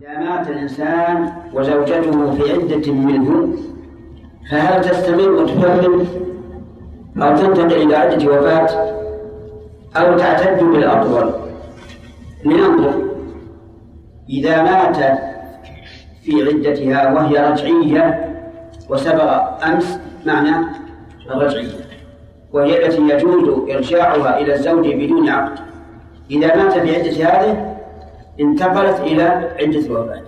إذا مات الإنسان وزوجته في عدة منه فهل تستمر وتفرد أو تنتقل إلى عدة وفاة أو تعتد بالأطول؟ لننظر. إذا ماتت في عدتها وهي رجعية وسبق أمس معنى الرجعية، وهي التي يجوز إرجاعها إلى الزوج بدون عقد، إذا مات في عدة هذه انتقلت إلى عدة وفاة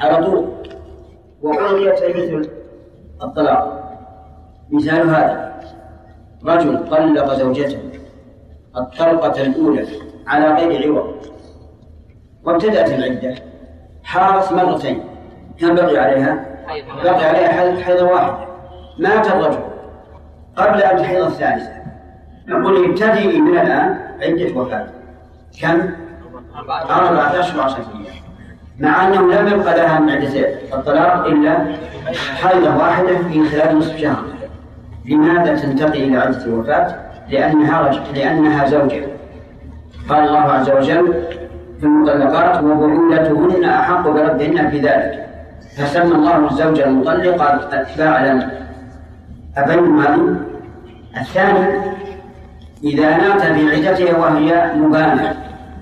على طول وقضيت مثل الطلاق. مثال هذا: رجل طلق زوجته الطلقة الأولى على غير عوض وابتدأت العدة، حارت مرتين، كم بقي عليها؟ حيضة واحدة. مات الرجل قبل أن تحيض الثالثة، نقول ابتدئي من الآن عدة وفاة، كم؟ 14 عشرية، مع أنه لم يبقى لها من عدة الطلاق إلا حيضة واحدة في خلال نصف شهر. لماذا تنتقل إلى عدة الوفاة؟ لأنها زوجة. قال الله عز وجل في المطلقات: وبعولتهن أحق بردهن في ذلك، فسمى الله الزوجة المطلقة فعلا أبين هذه. الثاني: إذا مات في عدتها وهي مبانة،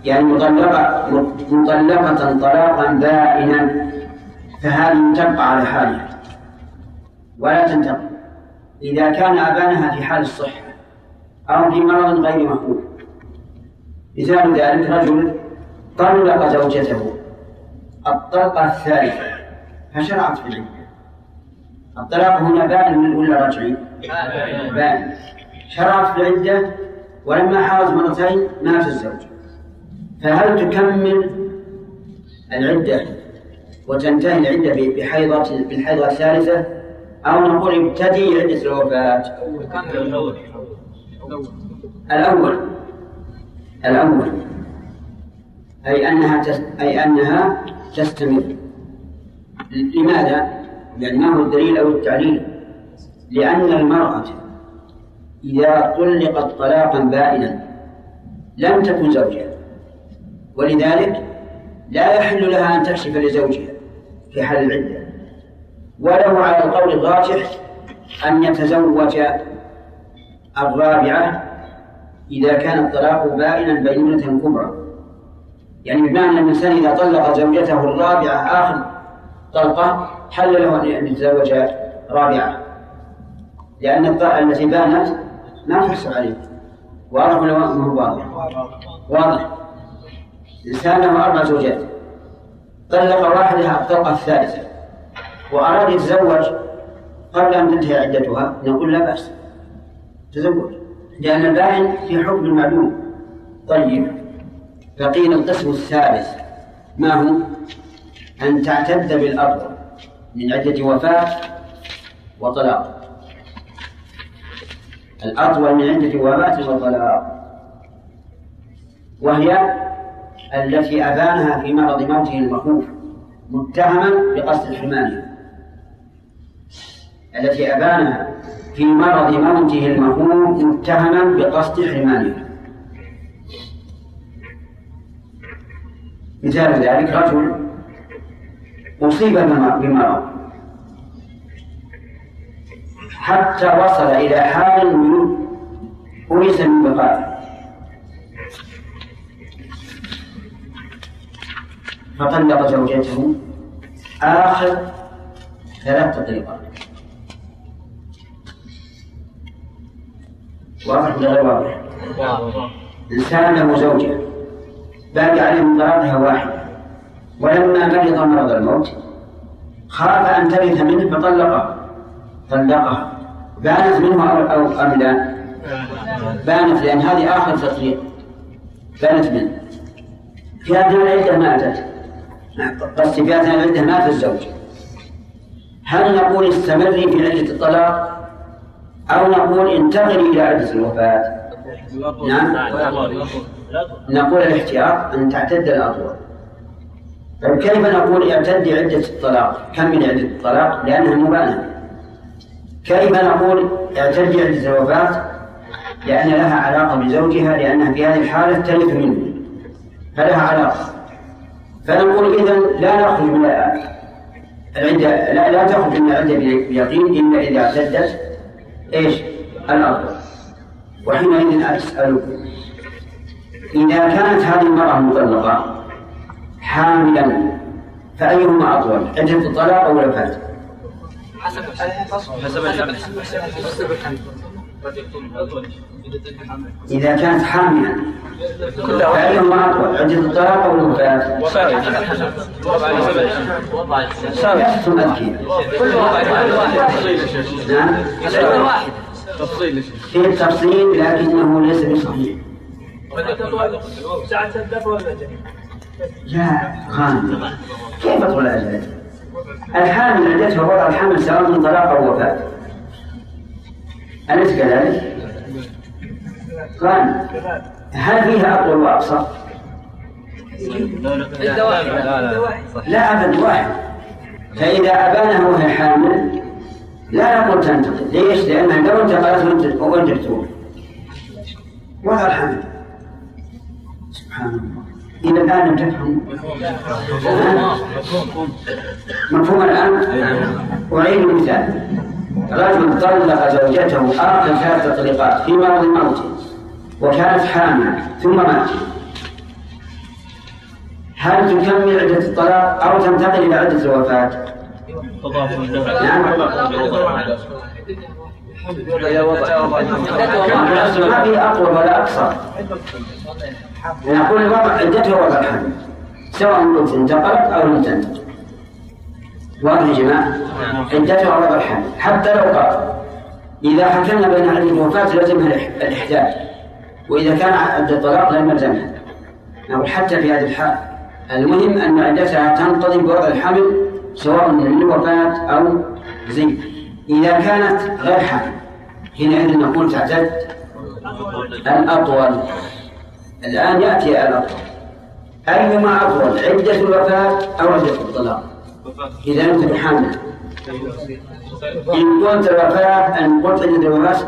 يعني مطلقة طلاقا بائنا، فهذه تبقى على حالها ولا تنتقل إذا كان أبانها في حال الصحة أو في مرض غير مقبول. مثال ذلك: رجل طلق زوجته الطلقة الثالثة فشرعت في العدة. الطلاق هنا بائن ولا رجعي؟ بائن. شرعت في العدة ولما حاضت مرتين مات الزوج، فهل تكمل العدة وتنتهي العدة بالحيضة الثالثة، أو نقول ابتدي عدة الوفاة؟ الأول، أي أنها تستمر. لماذا؟ لأن ما هو الدليل أو التعليل؟ لأن المرأة إذا طلقت طلاقا بائنا لم تكن زوجها، ولذلك لا يحل لها أن تكشف لزوجها في حال العدة، وله على القول الراجح أن يتزوج الرابعة إذا كان الطلاق بائنا بينونة كبرى. يعني بمعنى أن الإنسان إذا طلق زوجته الرابعة آخر طلقة حل له أن يتزوج رابعة، لأن الطلقة التي بانت ما تحسب عليه. واضح ولا واضح؟ واضح. الإنسان له 4 زوجات، طلق واحدها الطلقة الثالثة وأراد يتزوج قبل أن تنتهي عدتها، نقول لا بأس تزوج، لأن البائن في حكم المعلوم. طيب، بقينا القسم الثالث، ما هو؟ أن تعتد بالأرض من عدة وفاة وطلاق. الأطول من عدة وفاة وطلاق، وهي التي أبانها في مرض موته المخوف متهما بقصد الحمانة، التي أبانها في مرض موته المخوف متهما بقصد حمانها. مثال ذلك: رجل أصيب بمرض حتى وصل إلى حال من أيأس من بقائه، فطلق زوجته آخر 3 تطليقات. واضح ولا غير واضح؟ إنسان له زوجة باقي عليه من طلاقها واحدة، ولما مرض مرض الموت خاف أن ترث منه فطلقها. بانت منه أو أم لا؟ بانت، لأن هذه آخر تطليق بانت منه. في أثناء العدة ماتت، قصدي في أثناء العدة مات الزوج، هل نقول استمري في عدة الطلاق أو نقول انتقلي إلى عدة الوفاة؟ نعم، نقول الاحتياط أن تعتد الأطول. طيب، كيف نقول اعتدي عدة الطلاق، كمل عدة الطلاق لأنها مبانة؟ كيف نقول اعتدي عدة الوفاة لأن لها علاقة بزوجها، لأنها في هذه الحالة تلف منه فلها علاقة، فنقول إذن لا نخرج من العدة، لا تخرج من العدة بيقين إلا إذا اعتدت إيش الأرض. وحينئذ أسألكم إذا كانت هذه المرأة مطلقة حاملا فأيهما أطول، عدة الطلاق أو الوفاة؟ حسب إذا كانت حاملا فأيهما أطول، عدة الطلاق أو الوفاة؟ ثم أذكية تفصيل في التفصيل لكنه ليس بصحيح. لا خان كيف طول الأجل؟ الحامل عدتها وضع الحمل سواء من طلاق أو وفاة، أليس كذلك؟ خان هل فيها أطول وأقصر؟ لا أبد واحد. فإذا أبانها وهي حامل لا نقول تنتقل، ليش؟ لأنها لو انتقلت وانتقلت وضع الحمل. سبحان الله. إلى الآن لم تفهم مفهوم الآن؟ أعيد المثال: رجل طلق زوجته 4 تطليقات في مرض موته وكانت حاملة ثم مات، هل تكمل عدة الطلاق أو تنتقل إلى عدة الوفاة؟ ما في أقوى ولا أقصر. نقول الوضع عدتها وضع الحمل سواء كنت انتقلت أو لم تنتقل. واضح يا جماعة؟ عدتها وضع الحمل حتى لو قال إذا حكمنا بين عدة الوفاة لازمها الإحداث، وإذا كان عدة الطلاق لم يلزمها، نقول حتى في هذه الحال المهم أن عدتها تنقضي بوضع الحمل سواء من الوفاة أو زين. إذا كانت غير حمل حينئذ نقول تعتد الأطول. الآن يأتي الأطول، أيهما أطول، عدة الوفاة أو عدة الطلاق؟ إذا أنت بحامل إن كنت الوفاة أن قلت عدة الوفاة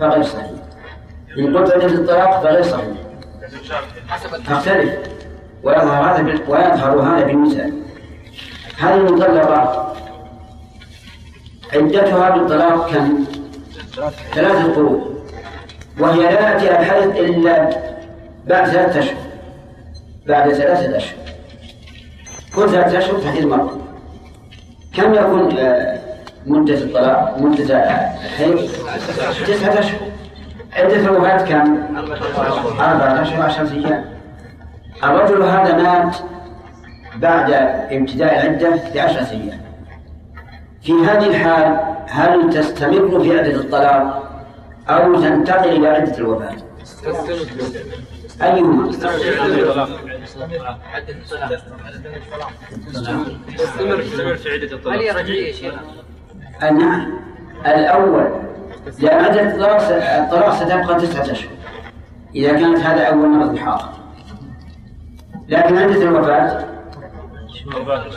فغير صحيح، إن قلت عدة الطلاق فغير صحيح، تختلف. ويظهر هذا بالمثال: هذه المطلقة عدتها بالطلاق كم؟ 3 قروء، وهي لا يأتي الحدث إلا بعد 3 أشهر. بعد 3 أشهر كل 3 أشهر تحديد مرة. كم يكون مدة الطلاق، مدة الحيض؟ 9 أشهر. عدة الوفاة كم؟ 14 10 أيام. الرجل هذا مات بعد امتداء العدة 10 أيام. في هذه الحال هل تستمر في عدة الطلاق أو تنتقل إلى عدة الوفاة؟ أيهما؟ تستمر في عدة الطلاق. هل هي رجعية شيء؟ نعم. الأول، لأن عدة الطلاق ستبقى 9 أشهر إذا كانت هذا أول مرض الحاضر، لكن عدة الوفاة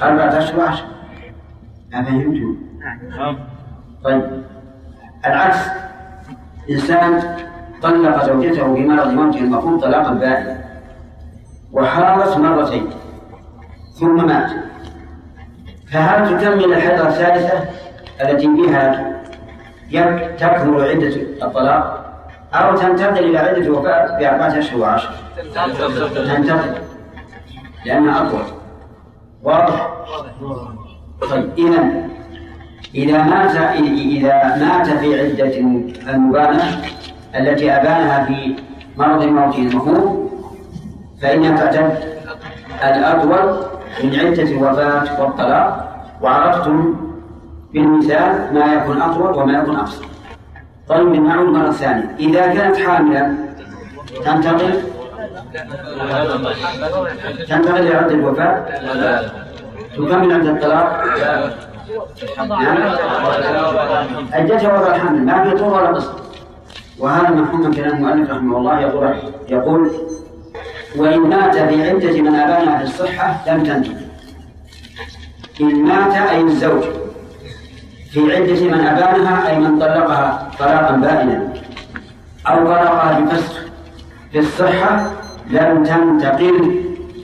14 و10. أفهمتم؟ طيب العكس: إنسان طلق زوجته في مرض موته المفروض طلاقا بائنا وحاضت 2 مرات ثم مات، فهل تكمل الحيضة 3th التي بها تكمل عدة الطلاق أو تنتقل إلى عدة الوفاة ب14 و10؟ تنتقل لأنها أطول. واضح؟ طيب إذا مات في عدة المبانة التي أبانها في مرض موته المفروض فإنها تعتد الأطول من عدة الوفاة والطلاق، وعرفتم بالمثال ما يكون أطول وما يكون أقصر. طيب نعود مرة ثانية: إذا كانت حاملا تنتقل إلى عدة الوفاة، تكمل عدة الطلاق، عدتها وضع الحمل، ما في طول ولا قصر. وهذا مفهوم كلام المؤلف رحمه الله. يقول: وإن مات في عدة من أبانها في الصحة لم تنتقل. إن مات أي الزوج في عدة من أبانها، أي من طلقها طلاقا بائنا أو طلقها بفسخ في الصحة لم تنتقل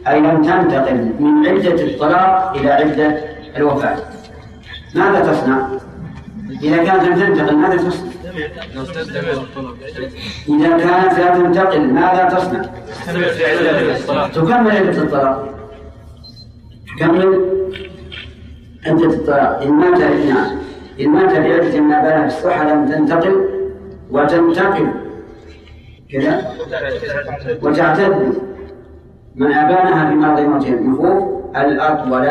أي لم تنتقل من عدة الطلاق إلى عدة الوفاة، ماذا تصنع؟ إذا كانت لم تنتقل ماذا تصنع؟ إذا كانت لا تنتقل ماذا تصنع؟ تكمل عدة الطلاق، تكمل عدة الطلاق إن مات الاثنان، إن مات بعدة ما بلغت الصحة لم تنتقل وتنتقل كذا وتعتد من أبانها في مرض موت المخوف الأطول،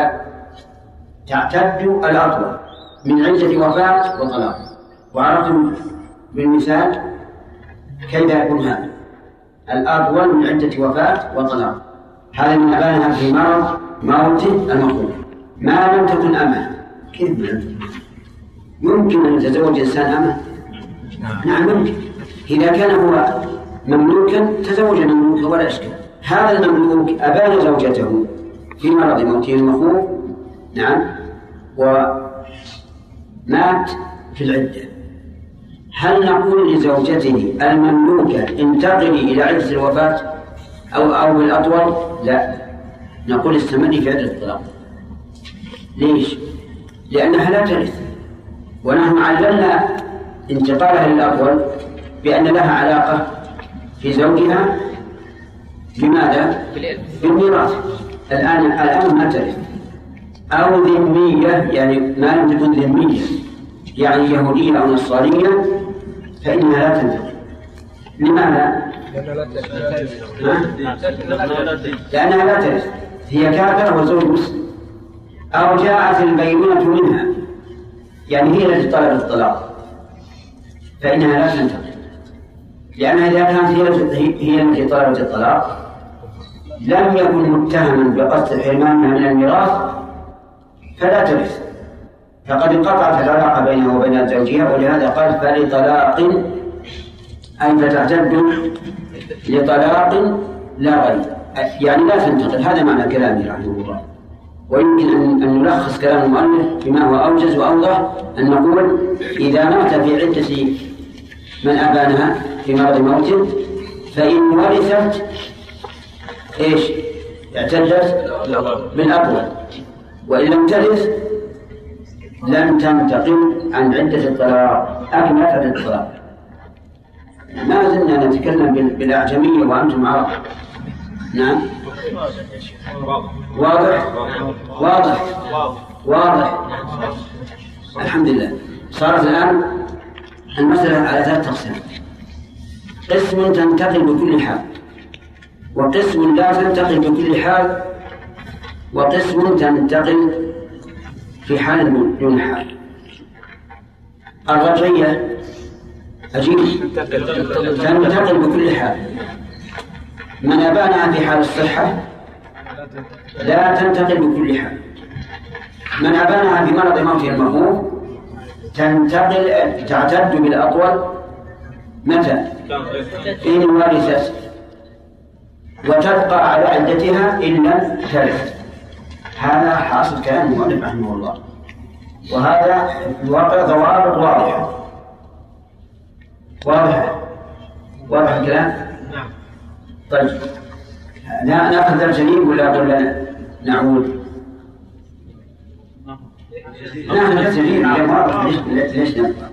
تعتد الأطول من عدة وفاة وطلاق. وعرفتم بالمثال كيف يكون هذا الأطول من عدة وفاة وطلاق، هذا من أبانها في مرض موت المخوف. ما لم تكن أمه، كيف ممكن أن يتزوج إنسان أمه؟ نعم ممكن، إذا كان هو مملوكا تزوج مملوكا ولا إشكال. هذا المملوك أبان زوجته في مرض موته المخوف، نعم، ومات في العدة، هل نقول لزوجته المملوكة انتقلي إلى عدة الوفاة أو الأطول؟ لا، نقول استمري في عدة الطلاق. ليش؟ لأنها لا ترث، ونحن عللنا انتقالها للأطول بأن لها علاقة في زوجها بماذا؟ بالميراث. الآن ما ترث، أو ذمية، يعني ما لم تكن ذمية يعني يهودية أو نصرانية فإنها لا تنتقل. لماذا؟ لأنها لا ترث، هي كافرة وزوج مسلم، أو جاءت البينة منها يعني هي التي طلبت الطلاق فإنها لا تنتقل، لأنها إذا كانت هي التي طلبت الطلاق لم يكن متهما بقصد حرمانها من الميراث فلا ترث، فقد انقطعت العلاقة بينه وبين زوجها، ولهذا قال فلطلاق أي فتعتد لطلاق لا غير، يعني لا تنتقل. هذا معنى كلامي رحمه الله. ويمكن أن نلخص كلام المؤلف بما هو أوجز وأوضح، أن نقول إذا مات في عدة من أبانها في مرض موته فإن ورثت إيش؟ اعتدت بالأطول، وإن لم ترث لم تنتقل عن عدة الطلاق، أكملت عدة الطلاق. ما زلنا نتكلم بالأعجمية وأنتم عرب. نعم واضح. الحمد لله. صارت الآن المسألة على ثلاث أقسام: قسم تنتقل بكل حال، وقسم لا تنتقل بكل حال، وقسم تنتقل في حال دون حال. الرجعية أجيب تنتقل بكل حال، من أبانها في حال الصحة لا تنتقل بكل حال، من أبانها في مرض موته المخوف تعتد بالأطول متى؟ إن ورثت، وتبقى على عدتها إلا ترث. هذا حاصل كلام المؤلف رحمه الله، وهذا الواقع ضوابط واضحة الكلام. طيب لا نأخذ الجديد ولا قبل نعود؟ نأخذ الجديد. ليش نبقى؟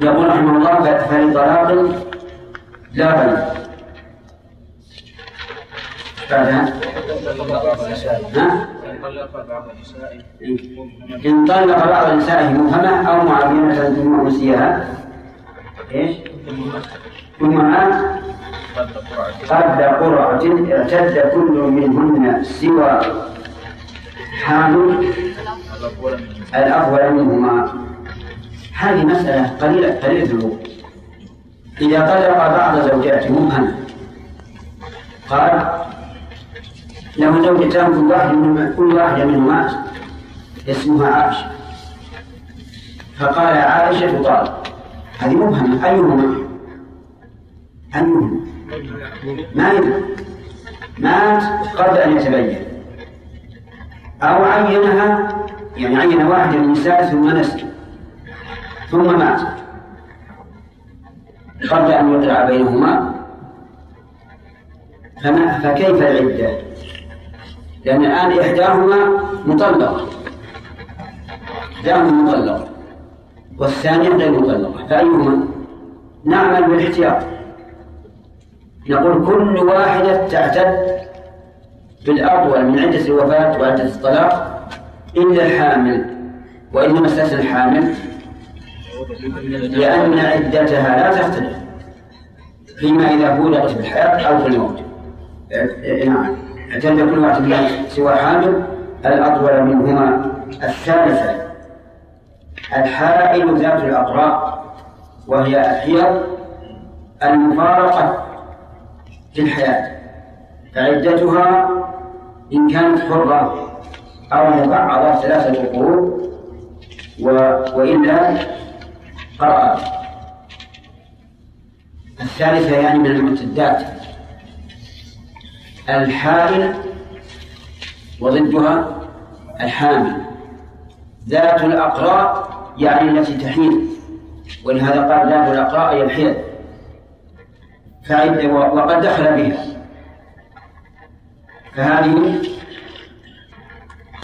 يقول رحمه الله فلطلاق لا غير. بعدها إن طلق بعض نسائه مبهمة أو معينة ثم أمسيها إيش؟ ثم قد قرعة اعتد كل منهن سوى حامل الأول منهما. هذه مسألة قليلة الوقوع. إذا طلق بعض زوجاته مبهمة، قال له زوجتان كل واحدة منهما اسمها عائشة، فقال عائشة طالب، هذه مبهمة، أيهما مات قبل أن يتبين، أو عينها يعني عين واحدة من النساء ثم نسي ثم مات قبل أن يقرع بينهما، فكيف العدة؟ لأن الآن إحداهما مطلقة، إحداهما مطلقة والثانية غير مطلقة، فأيهما؟ نعمل بالاحتياط، نقول كل واحدة تعتد بالأول من عدة الوفاة وعدة الطلاق إلا الحامل، وإنما مسألة الحامل لأن عدتها لا تختلف فيما إذا بولغت بالحياة أو في الموت. نعم، اعتد كل واحد منها سوى حامل. الأطول منهما الثالثة الحائل ذات الأقراء، وهي الحيض المفارقة في الحياة، فعدتها إن كانت حرة أو مبعضة 3 قرون وإلا قرأت. الثالثة يعني من المعتدات الحائل وضدها الحامل، ذات الأقراء يعني التي تحيض، ولهذا قال ذات الأقراء يحيض، وقد دخل بها. فهذه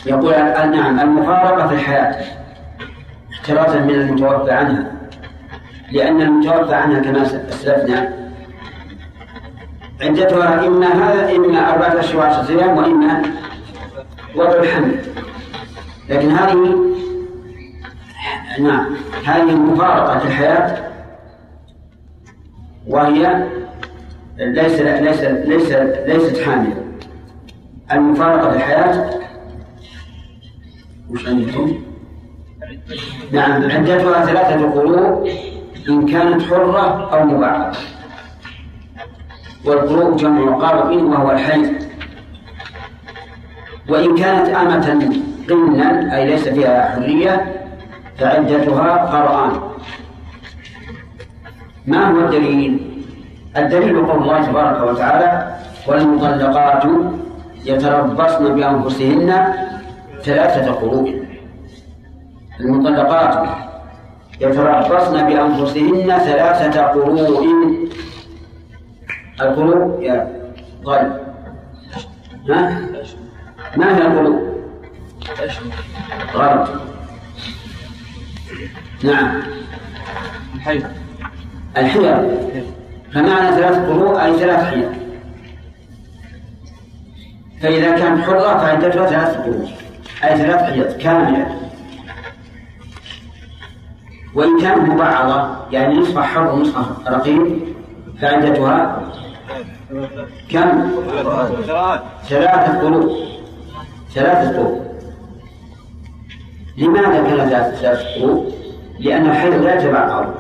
يقول نعم المفارقة في الحياة احترازا من المتوفى عنها، لأن المتوفى عنها كما أسلفنا عدتها إما هذا إما 14 أيام وإما وضع الحمل، لكن هذه نعم هذه المفارقة في الحياة، وهي ليست حاملة. المفارقة في الحياة وش عندكم؟ نعم عدتها 3 قروء إن كانت حرة أو مبعضة، والقروء جمع قارئ وهو الحي، وإن كانت أمة قمنا أي ليس فيها حرية فعدتها قرآن. ما هو الدليل؟ الدليل قول الله تبارك وتعالى والمطلقات يتربصن بأنفسهن 3 قروء. المطلقات يتربصن بأنفسهن 3 قروء. القروء يا ضل ما هي القروء؟ غرب. نعم الحيض، فمعنى 3 قروء أي 3 حيض. فإذا كانت حرة فعدتها 3 قروء أي 3 حيض كاملة، وإن كانت مبعضة يعني نصف حر ونصف رقيق فعدتها كم؟ 3 قروء. 3 قروء. لماذا كانت 3 قروء؟ لأن الحيض لا يتبعض،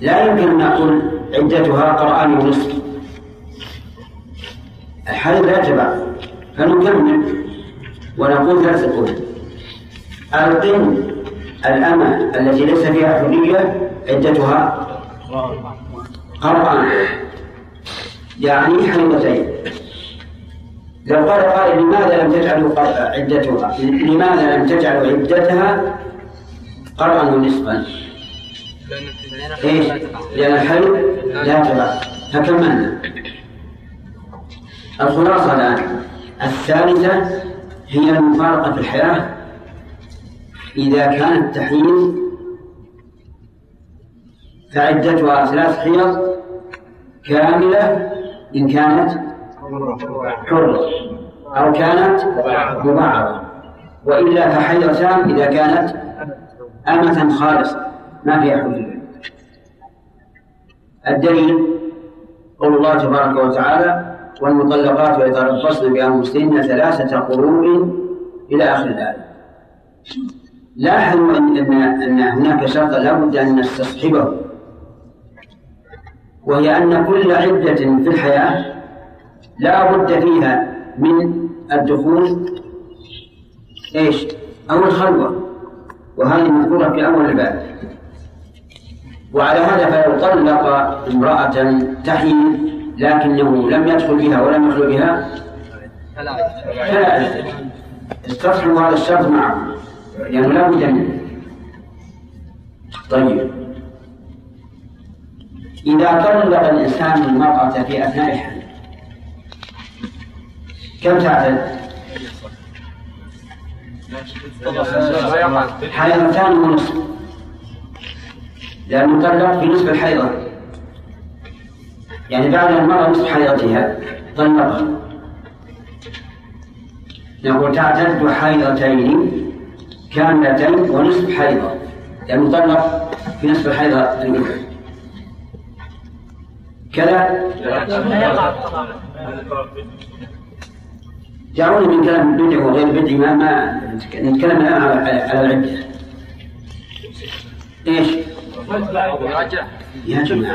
لا يمكن أن نقول عدتها قرآن ونصف، الحيض لا يتبعض، فنكمل ونقول 3 قروء. القن الأمة التي ليس فيها حرية عدتها قرآن يعني حيضتين. لو قال قائل لماذا لم تجعلوا عدتها، لماذا لم تجعلوا عدتها قرآن ونصفا؟ لأن الحيض لا تبع. فكملنا الخلاصة الآن. الثالثة هي المفارقة في الحياة إذا كانت تحيض فعدتها 3 حيض كاملة إن كانت حرة أو كانت مبعضة، وإلا فحيضتان إذا كانت أمة خالصة ما فيها حجة. الدليل قول الله تبارك وتعالى والمطلقات يتربصن بأنفسهن 3 قروء إلى آخر ذلك. لاحظوا أن هناك شرطا لا بد أن نستصحبه، وهي أن كل عدة في الحياة لا بد فيها من الدخول أو الخلوة، وهذه مذكورة في أول الباب. وعلى هذا فيطلق امرأة تحيض لكنه لم يدخل بها ولم يخلو بها فلا عدة. استصحبوا هذا الشرط معه لأنه لا بد منه. طيب، إذا طلق الإنسان المرأة في أثناء الحمل كم تعدل؟ حيضتان ونصف، لأن المطلق بنصف الحيضة، يعني بعد المرأة نصف حيضتها طلقها. نقول تعتد حيضتين كاملتين ونصف حيضة، لأن المطلق بنصف الحيضة الأولى. كذا جعلوني من كلام بدعي وغير بدعي، ما نتكلم الآن على العدة. إيش؟ يا جماعة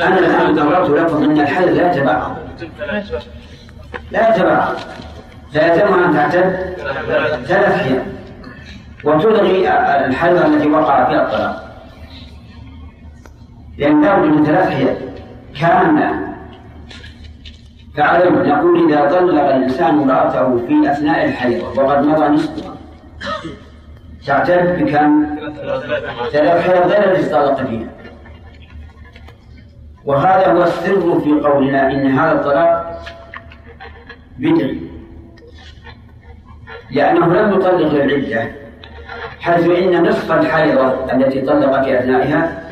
أنا الآن دورت ولفظ أن الحيض لا يتبعض، فيتم أن تعتد ثلاث حيض وتلغي الحيض التي وقع فيها الطلاق، لأن دورت من ثلاث حيض كاملة. فعلم نقول إذا طلق الإنسان امرأته في أثناء الحيض وقد مضى نصفها تعتد بكم؟ ثلاث حيض غير التي طلق فيها. وهذا هو السر في قولنا إن هذا الطلاق بدعي، لأنه لم يطلق العدة، حيث إن نصف الحيض التي طلق في أثنائها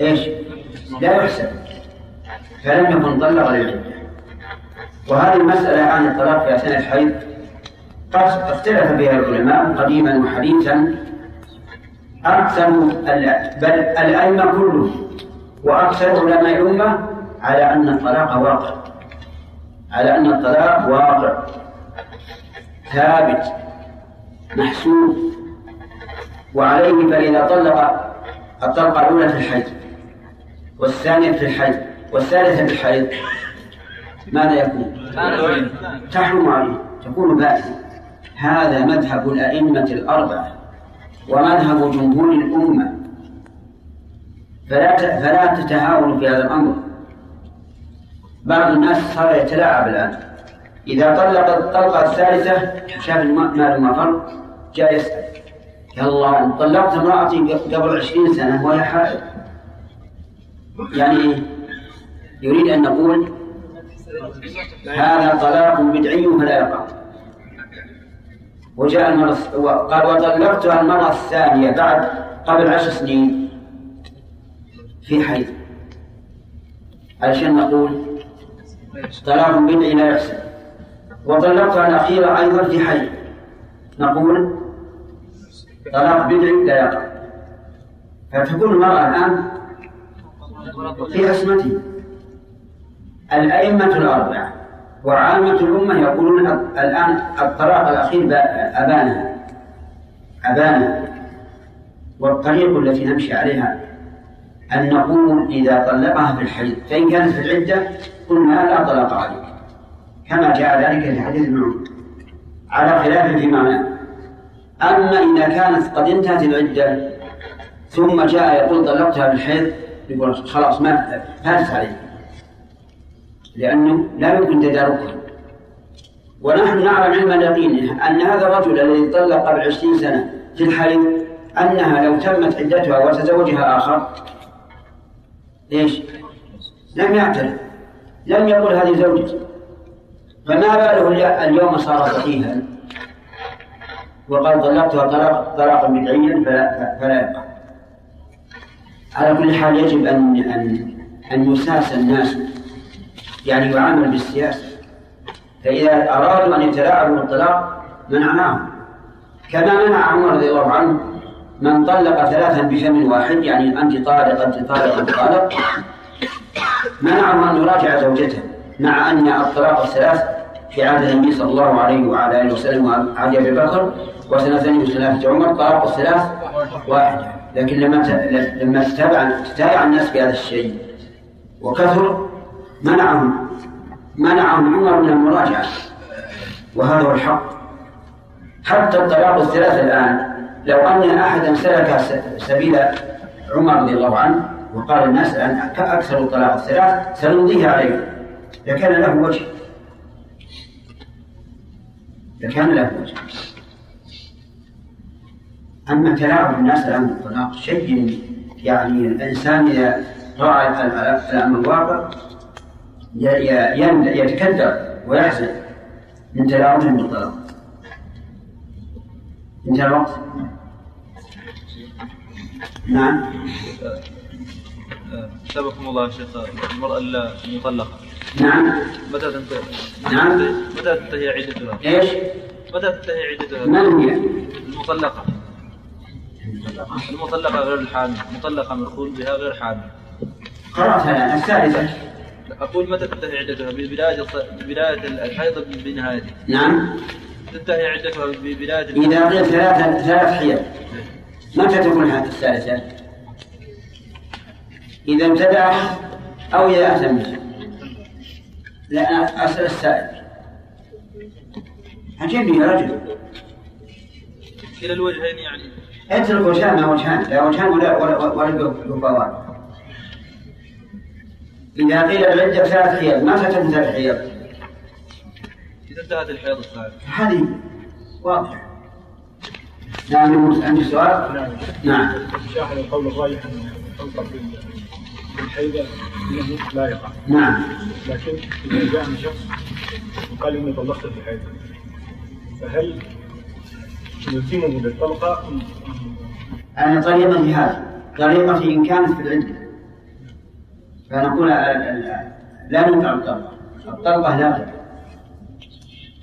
إيش؟ لا يحسب، فلم يكن طلق للعدة. وهذه المسألة عن الطلاق في أثناء الحيض قد اختلف بها العلماء قديما وحديثا، أكثر بل الأئمة كله وأكثر علماء الأمة على أن الطلاق واقع، ثابت محسوب. وعليه فإذا طلق الطلقة الأولى في الحيض والثانية في الحيض والثالثة بالحيض ماذا يكون؟ تحرم عليه، تكون بائسة. هذا مذهب الأئمة الأربعة ومذهب جمهور الأمة، فلا تتهاون في هذا الأمر. بعض الناس صار يتلاعب الآن، إذا طلق الطلقة الثالثة شاف المال مطر جاء يسأل، يلا طلقت امرأتي قبل 20 سنة وهي حائض. يعني يريد أن نقول هذا طلاق بدعي فلا يقع. وجاء قال وطلقتها المرة الثانية بعد قبل 10 سنين في حيض، علشان نقول طلاق بدعي لا يحسن. وطلقتها الأخيرة أيضا في حيض، نقول طلاق بدعي لا يقع. فتكون المرأة الآن في عصمته. الأئمة الأربعة وعامة الأمة يقولون الآن الطلاق الأخير أبانه. والطريق التي نمشي عليها أن نقول إذا طلقها في الحيض، فإن كانت في العدة قلنا لا طلاق عليك، كما جاء ذلك في حديث ابن عمر، على خلاف في معناه. أما إذا كانت قد انتهت العدة ثم جاء يقول طلقتها بالحيض، يقول خلاص ما فاتت عليك، لأنه لا يمكن تداركه. ونحن نعلم علم اليقين أن هذا الرجل الذي طلق قبل 20 سنة في الحيض أنها لو تمت عدتها وتزوجها آخر ليش؟ لم يعترف، لم يقل هذه زوجتي، فما باله اليوم صار صحيحا وقال طلقتها طلاقا بدعيا فلا يبقى. على كل حال يجب أن يساس الناس، يعني يعامل بالسياسة. فإذا أرادوا أن يتلاعبوا بالطلاق منعناهم، كما منع عمر رضي الله عنه من طلق 3 بحمل واحد، يعني أنت طالق أنت طالق أنت طالق، منعه أن يراجع زوجته، مع أن الطلاق 3 في عهد النبي صلى الله عليه وعلى آله وسلم وعهد أبي بكر وسنتين وخلافة عمر طلاق 3 واحد. لكن لما تتابع الناس بهذا الشيء وكثر منعهم عمر من المراجعة، وهذا هو الحق. حتى الطلاق 3 الآن لو أن أحدا سلك سبيل عمر رضي الله عنه وقال الناس أن أكثر الطلاق 3 سنمضيها عليه، لكان له وجه. أما تلاعب الناس الآن بالطلاق شيء، يعني الإنسان إذا راعى الأمر الواقع يتكدر ويحزن من تلاوة المقدار. انتهى الوقت. نعم. سبقكم الله شيخ، المرأة المطلقة. نعم. متى تنتهي؟ نعم. متى تنتهي عدتها؟ ايش؟ متى تنتهي عدتها؟ من هي؟ المطلقة. المطلقة غير الحامل، مطلقة من خلقها غير حامل. قرأتها الثالثة. أقول متى تنتهي عدتها؟ ببداية الحيض بنهايته. نعم. تنتهي عدتها ببداية. إذا قلت ثلاث حيض. متى تكون هذه الثالثة؟ إذا امتدع أو إذا أتمت. لا أسأل السائل. عجبني يا رجل. كلا الوجهين يعني. اترك وجهان وجهان، لا وجهان ولا بفوان. إذا قيل العدة ثلاث حيض، متى تنتهي الحيض؟ إذا انتهت الحيض الثالث. هذه واضح. نعم. عندي سؤال. نعم. شاهد القول الراجح أن الخلق بالحيضة لا يقع. نعم. لكن إذا جاء شخص وقال إني طلقت بالحيضة، فهل يلزمه بالطلقة؟ أنا طريقتي هذه، طريقتي إن كانت في العدة، فنقول لا نقع الطلقة، الطلقة لا غير،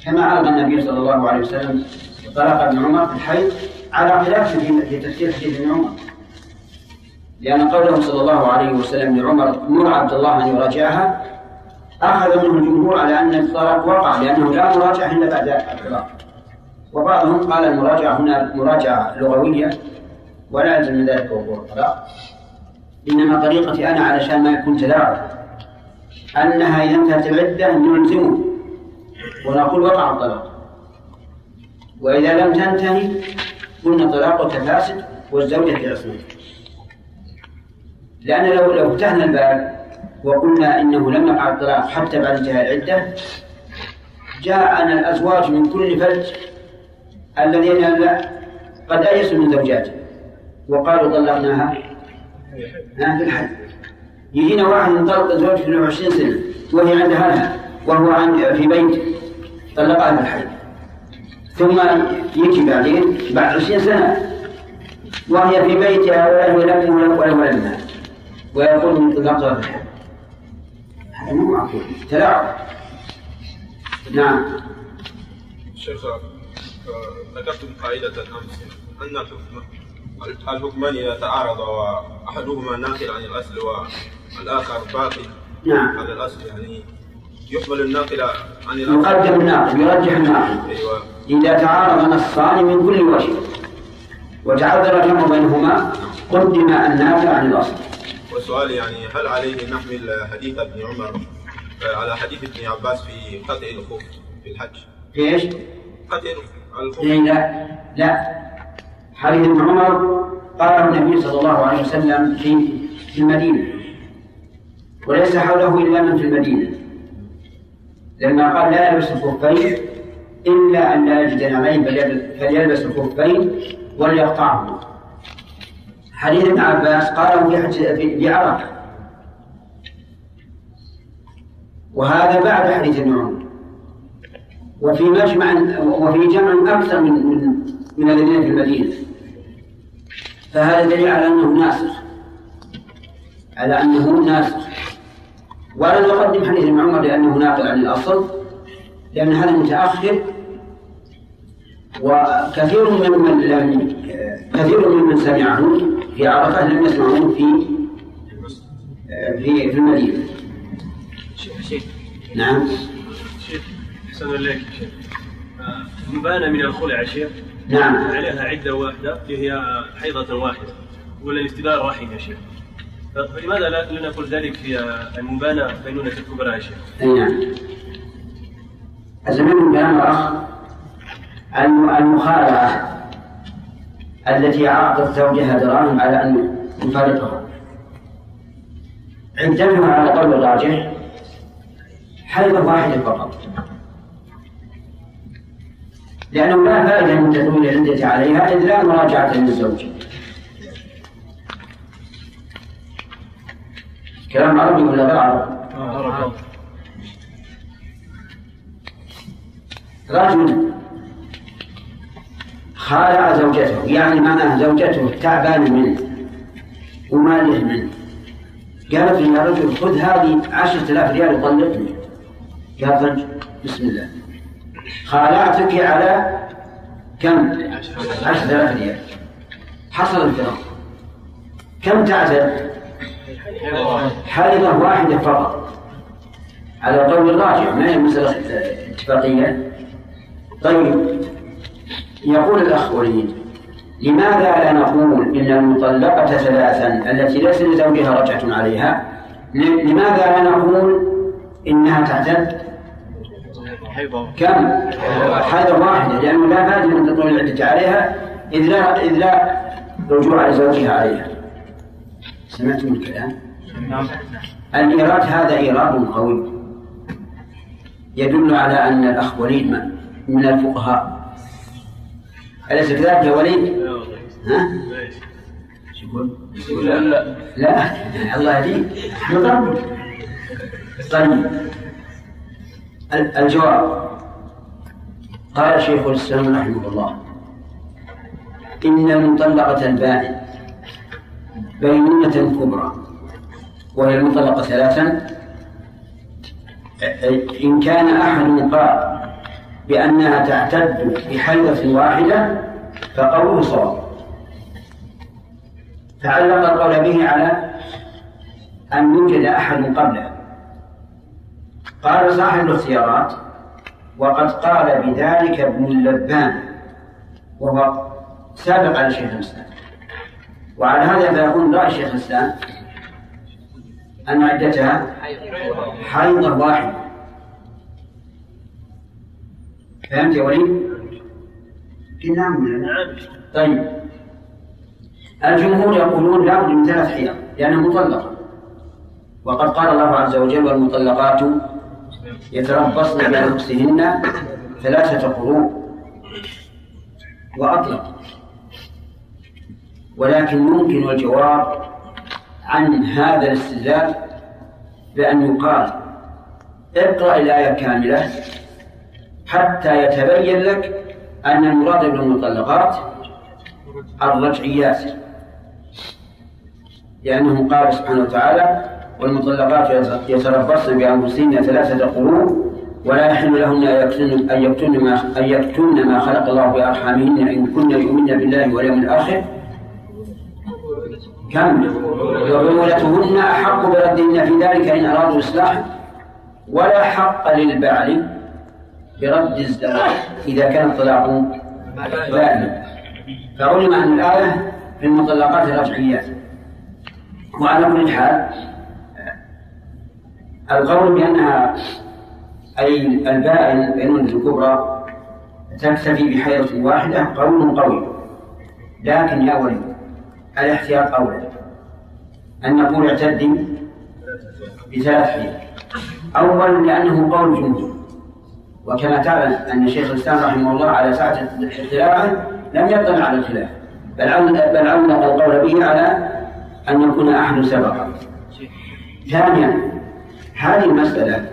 كما أرضى النبي صلى الله عليه وسلم طلق ابن عمر في الحيض على خلاف في تفسير حديث ابن عمر، لأن قوله صلى الله عليه وسلم لعمر مر عبد الله أن يراجعها أخذ منه الجمهور على أن الطلاق وقع لأنه لا مراجعة إلا بعد الطلاق، وبعضهم قال المراجعة هنا مراجعة لغوية ولا يلزم من ذلك وقوع الطلاق، إنما طريقتي أنا علشان ما يكون تلاعب أنها إذا انتهت العدة نلزمه ونقول وقع الطلاق، وإذا لم تنتهي قلنا طلاقك فاسد والزوجة عصمة، لأن لو فتحنا الباب وقلنا إنه لم يقع الطلاق حتى بعد انتهاء العدة جاءنا الأزواج من كل فج الذين قد أيسوا من زوجاتهم وقالوا طلقناها في الحد، يجينا واحد انطلق زوجته في 20 سنة وهي عندها لها وهو في بيت طلقها في الحد، ثم يجي بعدين بعد 20 سنة وهي في بيتها ولا لم ولا لم ويقول من طلقها في الحد، هذا مو معقول، تلاعب. نعم. شيخ ذكرتم قاعدة أمس أن الحكمان إذا تعارض وأحدهما ناقل عن الأصل والآخر باقي. نعم. على الأصل يعني يقبل الناقل عن الأصل. يقدم الناقل يرجح الناقل. أيوة. إذا تعارض نصان من كل وجه وتعذر الجمع بينهما قدم الناقل عن الأصل. والسؤال يعني هل عليه نحمل حديث ابن عمر على حديث ابن عباس في قطع الخوف في الحج؟ إيش؟ قطع الخوف. لا. حديث ابن عمر قال النبي صلى الله عليه وسلم في المدينة وليس حوله إلا من في المدينة، لما قال لا يلبس الخفين إلا أن لا يجد نعلين فليلبس الخفين وليقطعهما. حديث ابن عباس قاله في عرفة، وهذا بعد حديث ابن عمر، وفي جمع أكثر من الذين في المدينة، فهذا دليل على أنه ناسخ، ولا نقدم حديث ابن عمر لأنه ناقل عن الأصل، لأن هذا متأخر، وكثير من سمعه في عرفة لم يسمعون في المدينة. نعم. شيخ أحسن الله شيخ، مبانة من الخلع شيخ. نعم. عليها عدة واحدة وهي حيضة واحدة ولا الاستدار واحد يا شيخ، فلماذا لا نقول ذلك في المبانة بينونة الكبرى يا شيخ؟ نعم. أزمن كلام الأخ المخالعة التي عاقبت زوجها دراهم على أن يفارقها، عندما على قول الراجح حيضة واحدة فقط، لأنه لا فائدة من تطويل العدة عليها إذ لا مراجعة للزوج. كلام عربي ولا غير عربي؟ عربي. رجل خالع زوجته، يعني معناه زوجته تعبانه منه وماليه منه، قالت يا رجل خذ هذه 10,000 ريال وطلقني. قال رجل بسم الله خالعتك على كم؟ 10,000 ريال. حصل الفراق. كم تعتد؟ حالة واحدة فقط على قول الراجع، ما هي مسألة اتفاقية. طيب يقول الأخ وليد لماذا لا نقول إن المطلقة 3 التي ليس لزوجها رجعة عليها، لماذا لا نقول إنها تعتد كم؟ حالة واحدة، لأنه لا فائدة من تطول العدة عليها إذ لا رجوع لزوجها عليها. سمعتم الكلام؟ الإيراد هذا إيراد قوي يدل على أن الأخ وليد من الفقهاء، أليس كذلك يا وليد؟ ها؟ لا الله يهديك. طيب الجواب. قال شيخ الإسلام رحمه الله إن المطلقة البائن بينونة كبرى، وهي المطلقة 3، إن كان أحد قال بأنها تعتد بحلة واحدة فقوله صواب، فعلق القول به على أن يوجد أحد قبله. قال صاحب الاختيارات وقد قال بذلك ابن اللبان وهو سابق على شيخ الإسلام، وعلى هذا فيكون رأي شيخ الإسلام أن عدتها حيضة واحدة. فهمت يا وليد؟ نعم. طيب الجمهور يقولون لا بد من 3 حيض لأنها مطلقة، وقد قال الله عز وجل والمطلقات يتربصن بأنفسهن 3 قروء، وأطلق. ولكن يمكن الجواب عن هذا الاستدلال بأن يقال اقرأ الآية كاملة حتى يتبين لك أن المراد بالمطلقات الرجعيات، لأنه قال سبحانه وتعالى والمطلقات يتربصن بأنفسهن 3 قروء ولا يحل لهن أن يكتمن ما خلق الله بأرحامهن إن كن يؤمن بالله واليوم الآخر. كم؟ وعمولتهن أحق بردهن في ذلك إن أرادوا إصلاحا، ولا حق للبعل برد الزواج إذا كان الطلاق بائنا. فعلم أن الآية في المطلقات الرجعيات. وعلى كل حال القول بأنها أي البائن بينونة الكبرى تكتفي بحيضة واحدة قول قوي، لكن يا ولد الاحتياط أولى أن نقول اعتدي ب3 حيض. أولا لأنه قول جمهور، وكما تعلم أن شيخ الإسلام رحمه الله على ساعة اختلافه لم يطلع على الخلاف، بل علق القول به على أن يكون أحد سبقا. ثانيا هذه المسألة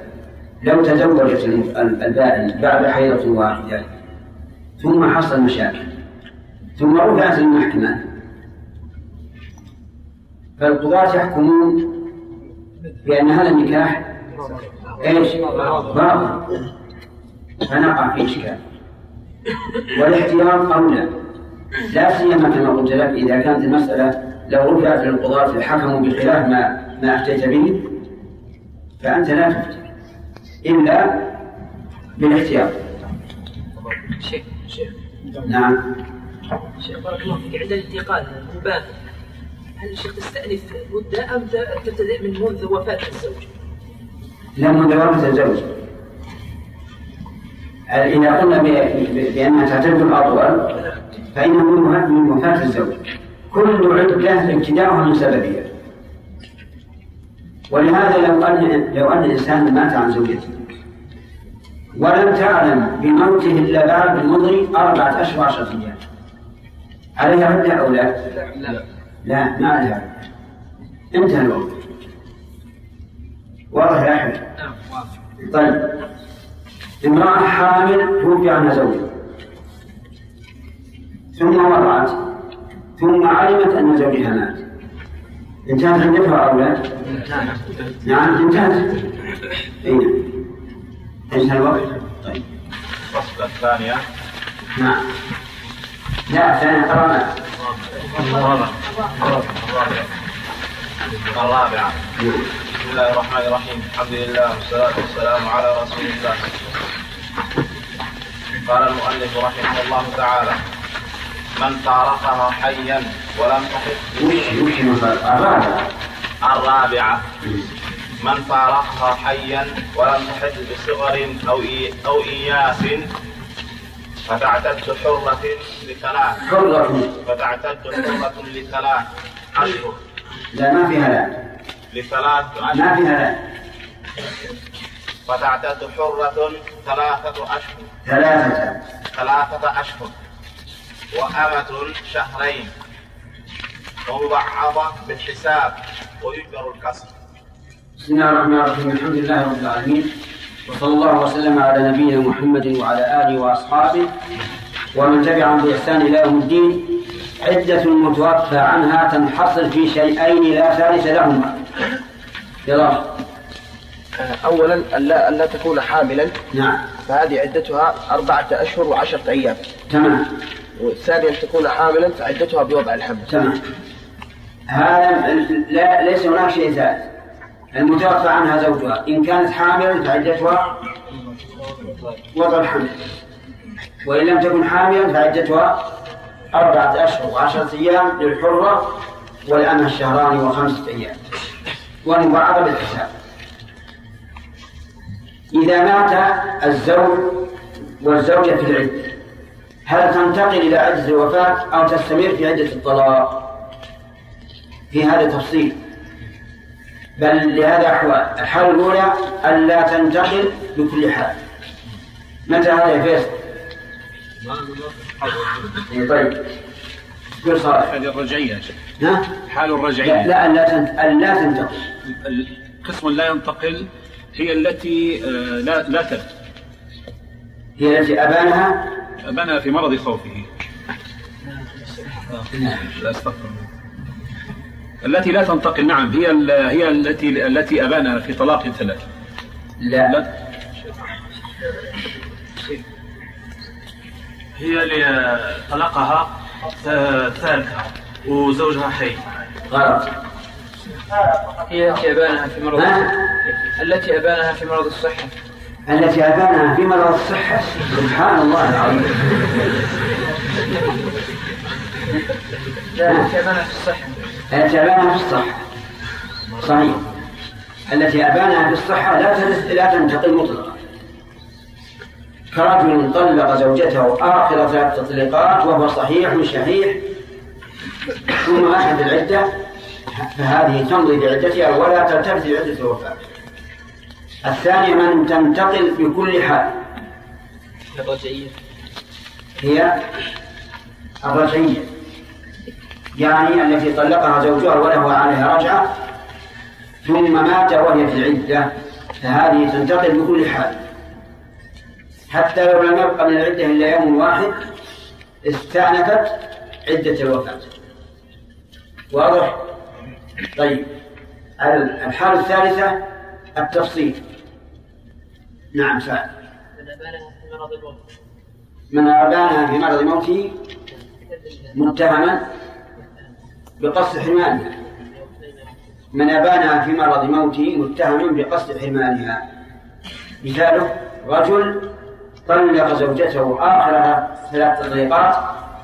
لو تزوجت البائن بعد حيضة واحدة ثم حصل مشاكل ثم رفعت المحكمة، فالقضاة يحكمون بأن هذا النكاح إيش؟ باطل، فنقع في إشكال. والاحتياط أولى، لا سيما كما قلت لك إذا كانت المسألة لو رجعت للقضاة الحكموا بخلاف ما أفتيت به فأنت لا تفتي إلا بالاحتياط. نعم. شيخ بارك الله فيك، عند الانتقال المباشر هل الشيخ تستأنف مدة أم تبتدئ من منذ وفاة الزوج؟ لا، منذ وفاة الزوج. إذا قلنا بأنها تعتد الأطول فإنه من وفاة الزوج، كل عدة ابتداؤها من سببها. ولهذا لو أن الإنسان مات عن زوجته ولم تعلم بموته إلا بعد مضي 4 أشهر و10 أيام عليها عدة أو لا؟ لا، ما عليها، انتهى الوقت. واضح يا أحمد؟ طيب امرأة حامل توفي عنها زوجها ثم وضعت ثم علمت أن زوجها مات، انتهت عندها أو لا؟ نعم انتهت. أين؟ انتهى الوقت؟ طيب الفصل الثانية. نعم لا الثانية قرأت الرابعة. بسم الله الرحمن الرحيم، الحمد لله والصلاة والسلام على رسول الله. قال المؤلف رحمه الله تعالى: من فارقها حيا ولم تحق. الرابعة من فارقها حيا ولم تحق بصغر أو إياس فتعتد حرة لثلاث. أشهر. لا ما فيها لا. لثلاث ما فيها لا. فتعتد حرة ثلاثة أشهر وأمة شهرين ومضعفة بالحساب ويجبر الكسر. بسم الله الرحمن الرحيم، الحمد لله رب العالمين، وصلى الله وسلم على نبينا محمد وعلى آله وأصحابه ومن تبعهم بإحسان إلى يوم الدين. عدة المتوفى عنها تنحصر في شيئين لا ثالث لهما. يلا أولا ألا تكون حاملا. نعم. فهذه عدتها 4 أشهر و10 أيام. تمام. والثانية أن تكون حاملا فعدتها بوضع الحمل. تمام. هذا لا ليس هناك شيء ثالث. المتوفى عنها زوجها إن كانت حاملا فعدتها وضع الحمل، وإن لم تكن حاملا فعدتها 4 أشهر و10 أيام للحرة، والأمة 2 شهران و5 أيام والمضاعفة بالحساب. إذا مات الزوج والزوجة في العدة هل تنتقل إلى عدة الوفاة أو تستمر في عدة الطلاق؟ في هذا تفصيل، بل لهذا أحوال. الحال الأولى ألا تنتقل بكل حال. متى هذا يا فيصل؟ طيب كل صالح حال الرجعية. حال الرجعية لا ألا تنتقل. القسم لا ينتقل هي التي لا ترد، هي التي أبانها في مرض خوفه. لا استغفر التي لا تنتقل. نعم هي التي أبانها في طلاق 3. لا هي اللي طلقها 3 وزوجها حي. غلط. هي التي أبانها في مرض الصحة. التي أبانها في مرض الصحة. سبحان الله العظيم. التي أبانها في الصحة. صحيح. التي أبانها في الصحة لا تنتقل مطلقا. كرجل طلق زوجته آخر 3 تطليقات وهو صحيح شحيح ثم أحد العدة، فهذه تمضي بعدتها ولا تلتفت لعدة الوفاة. الثانية من تنتقل بكل حال الرجعية، هي الرجعية يعني التي طلقها زوجها وله عليها رجعة ثم مات وهي في العدة، فهذه تنتقل بكل حال حتى لو لم يبقى من العدة إلا يوم واحد استأنفت عدة الوفاة. واضح؟ طيب الحالة الثالثة التفصيل. نعم سعد. من أبانها في مرض موته متهما بقصد حمالها. من أبانها في مرض موته متهما بقصد حمالها. مثاله رجل طلق زوجته آخر 3 تطليقات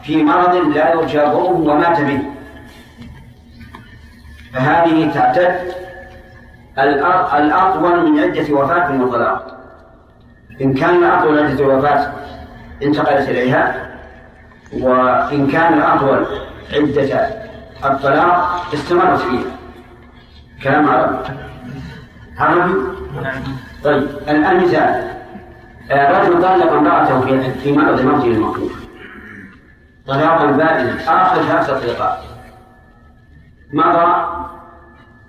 في مرض لا يرجى برؤه ومات به، فهذه تعتد الأطول من عدة وفاة من الطلاق. إن كان أطول عدة وفاة انتقلت إليها، وإن كان الأطول عدة الطلاق استمرت فيها. كلام عربي. طيب المثال رجل طلق امرأته في مرض موته المخوف طلاقا بائنا آخر 3 تطليقات، مضى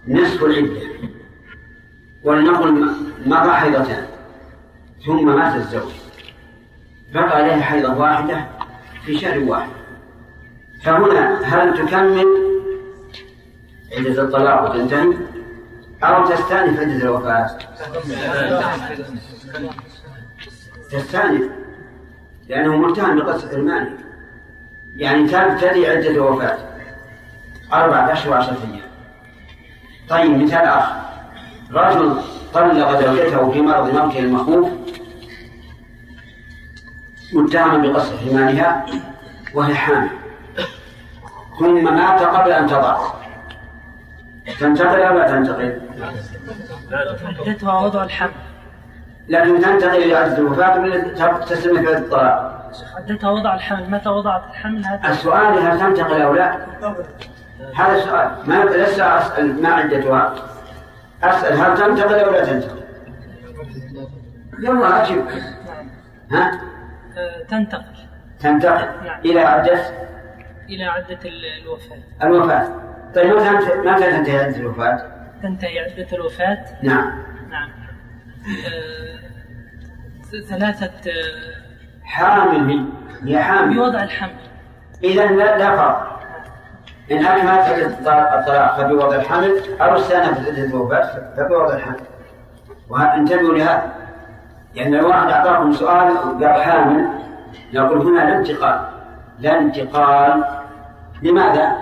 نصف العدة ولنقل مضى حيضتان ثم مات الزوج بقى لها حيضة واحدة في شهر واحد، فهنا هل تكمل عدة الطلاق وتنتهي أو تستأنف عدة الوفاة؟ تستأنف، لأنه متهم بقصة المال، يعني تبتدي عدة الوفاة 4 أشهر 10 أيام. طيب مثال آخر، رجل طلق زوجته في مرض موته المخوف متهم بقصة حمالها وهي حامل، ثم مات قبل أن تضع، تنتقل أو لا تنتقل؟ وضع الحمل، لكن تنتقل إلى عدة الوفاة ولا تستمر في الطلاق؟ عدتها وضع الحمل، متى وضعت الحمل هذا؟ السؤال هل تنتقل أو لا؟ هذا السؤال، ما لسه أسأل ما عدتها، أسأل هل تنتقل أو لا تنتقل؟ يلا أجيب. ها؟ تنتقل. تنتقل إلى عدة؟ إلى عدة الوفاة. طيب متى تنتهي عدة الوفاة؟ تنتهي عدة الوفاة؟ نعم. 3 حامل، هي حامل بوضع الحمل، إذن لا فرق إن أكملت عدة الطلاق فبوضع الحمل أو استأنفت عدة الوفاة فبوضع الحمل. وانتبهوا لهذا، لأن الواحد أعطاكم سؤال قال حامل، نقول هنا لا انتقال. لماذا؟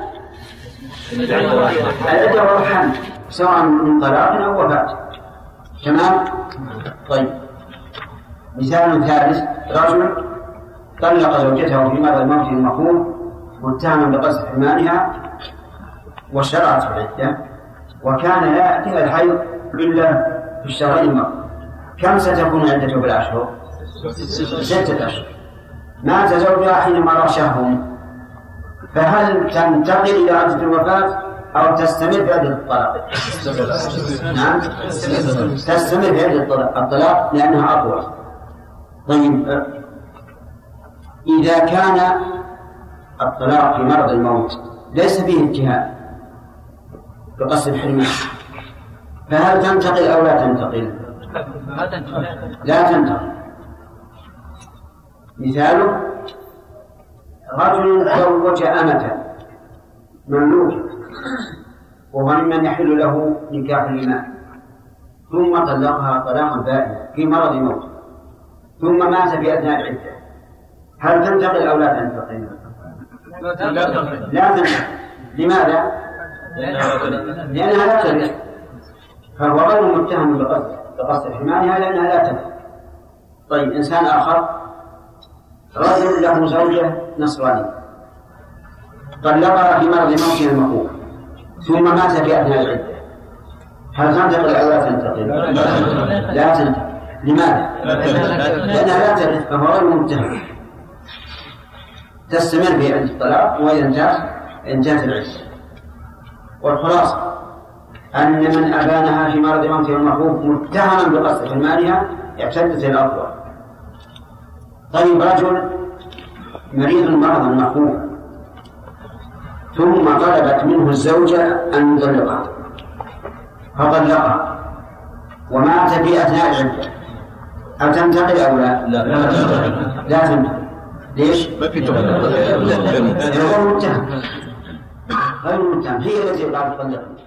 العدة والحمل سواء من طلاق أو وفاة. تمام؟ طيب مثال ثالث، رجل طلق زوجته في مرض الموت المخوف متهم بقصد حمانها وشرعت العدة، وكان لا يأتيها الحيض إلا في الشهرين الماضيين، كم ستكون عدته بالأشهر؟ 6 أشهر. مات زوجها حين مضى شهر، فهل تنتقل إلى عدة الوفاة أو تستمر في عدة الطلاق؟ نعم، تستمر في عدة الطلاق لأنها أطول. طيب إذا كان الطلاق في مرض الموت ليس فيه انتهاء بقصد الحرمان، فهل تنتقل أو لا تنتقل؟ لا تنتقل. مثاله رجل زوج أمة مملوكة وممن يحل له نكاح الإماء، ثم طلقها طلاقا بائنا في مرض موت، ثم مات في أثناء العدة، هل تنتقل أو لا تنتقل؟ لا تنتقل. لماذا؟ لأنها لا تنتقل، فهو غير متهم بقصد حمانها لأنها لا تنتقل. طيب إنسان آخر، رجل له زوجة نصرانية طلقها في مرض موته المخوف ثم مات في أثناء العدة، هل تنتقل أو لا تنتقل؟ لا تنتقل. لماذا؟ لأنها لا تنتقل، فهو غير متهم، تستمر في عدة الطلاق وإنجاز العدة. والخلاصة أن من أبانها في مرض موته المخوف متهما بقصد حرمانها اعتدت إلى الأطول. طيب رجل مريض مرضا مخوفا ثم طلبت منه الزوجة أن يطلقها فطلقها ومات في أثناء العدة، هل تنتقل أو لا؟ لا تنتقل. ليش؟ غير متهم، غير متهم، هي التي قالت طلقني.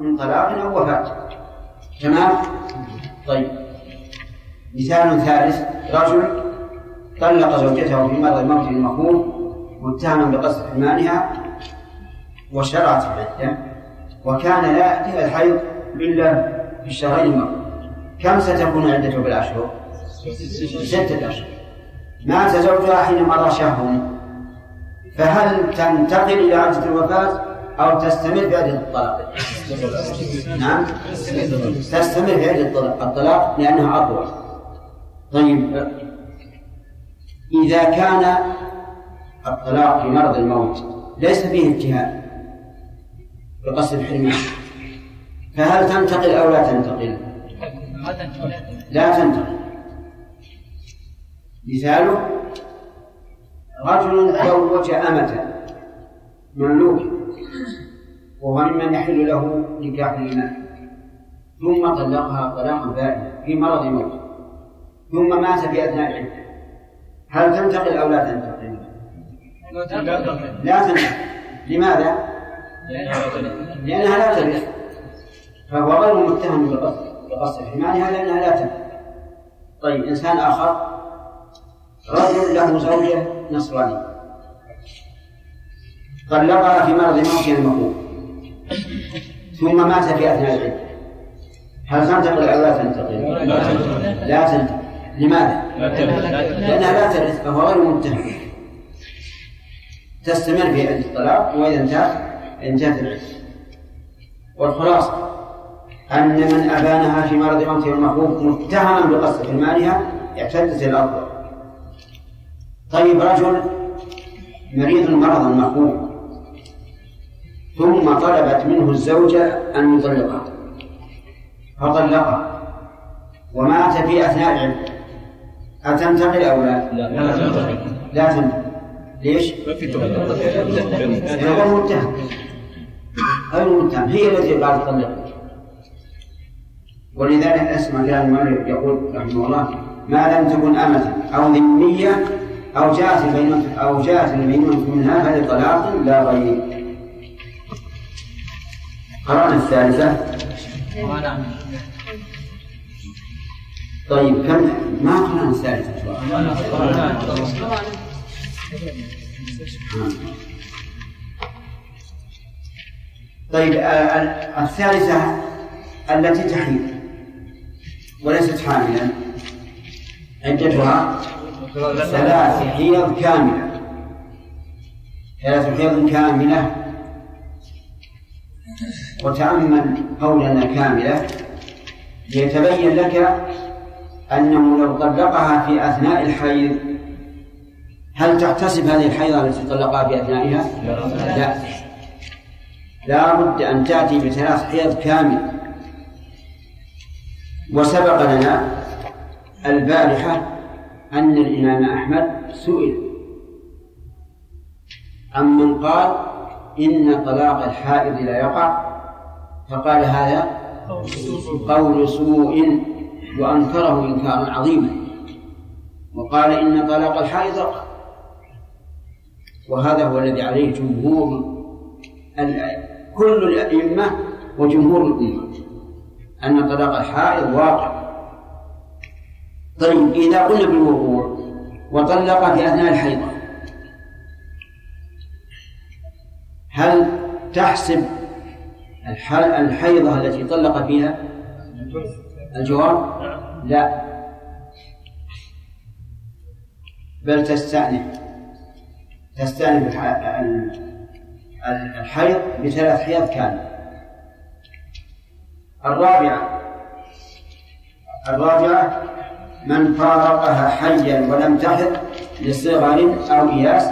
من طلاق أو وفاة. تمام؟ طيب مثال ثالث، رجل طلق زوجته في مرض الموت المخوف متهما بقصد حمانها وشرعت العدة، وكان لا يأتيها الحيض إلا في الشهرين الماضيين، كم ستكون عدته بالأشهر؟ 6 أشهر. مات زوجها حين مضى شهر، فهل تنتقل إلى عدة الوفاة أو تستمر بعد الطلاق؟ نعم، تستمر بعد الطلاق لأنها أطول. طيب إذا كان الطلاق في مرض الموت ليس فيه انتهاء بقصد الحرمان، فهل تنتقل أو لا تنتقل؟ لا تنتقل. مثاله رجل زوج أمة مملوكة وهو ممن يحل له نكاح الإمام، ثم طلقها طلاقا باردا في مرض موته، ثم مات في أثناء العدة، هل تنتقل أو لا تنتقل؟ لا تنتقل. لماذا؟ لأنها لا تنتقل، فهو غير متهم بقصر حمالها لأنها لا تنتقل. طيب، إنسان آخر رجل له زوجة نصرانية طلقها في مرض موت المخوف، ثم مات في أثناء العدة، هل تنتقل أو لا تنتقل؟ لا تنتقل. لماذا؟ لأنها لا ترث، فهو غير متهم، تستمر في عدة الطلاق، وإذا انتهت العدة. والخلاصة أن من أبانها في مرض موته المخوف متهما بقصد حرمانها اعتدت الأرض. طيب، رجل مريض مرضا مخوف ثم طلبت منه الزوجة أن يطلقها فطلقها ومات في أثناء العدة، أتنتقل أو لا؟ لا تنتقل. ليش؟ غير متهم، غير متهم، هي التي قالت طلقها. ولذلك أسمع كلام المؤلف يقول رحمه الله: ما لم تكن أمة أو ذمية أو جاءت البينة منها فهي طلاق لا غير. قرأنا الثالثة. طيب، كم ما قرأنا الثالثة؟ طيب، الثالثة التي تحيل وليست حاملا عدتها ثلاث حيض كاملة، ثلاث حيض كاملة. وتأمل قولنا كاملة ليتبين لك أنه لو طلقها في أثناء الحيض هل تحتسب هذه الحيضة التي طلقها في أثنائها؟ لا، لا بد أن تأتي بثلاث حيض كاملة. وسبق لنا البارحة أن الإمام أحمد سئل عمن قال إن طلاق الحائض لا يقع، فقال هذا قول سوء وأنكره إنكارا عظيما، وقال إن طلاق الحائض يقع، وهذا هو الذي عليه جمهور كل الأئمة وجمهور الأمة، أن طلاق الحائض واقع. طيب، إذا قلنا بالوقوع وطلق في أثناء الحيض هل تحسب الحيضة التي طلق فيها؟ الجواب لا، بل تستأنف الحيض بثلاث حيض كاملة. الرابعة من فارقها حيا ولم تحض لصغر أو إياس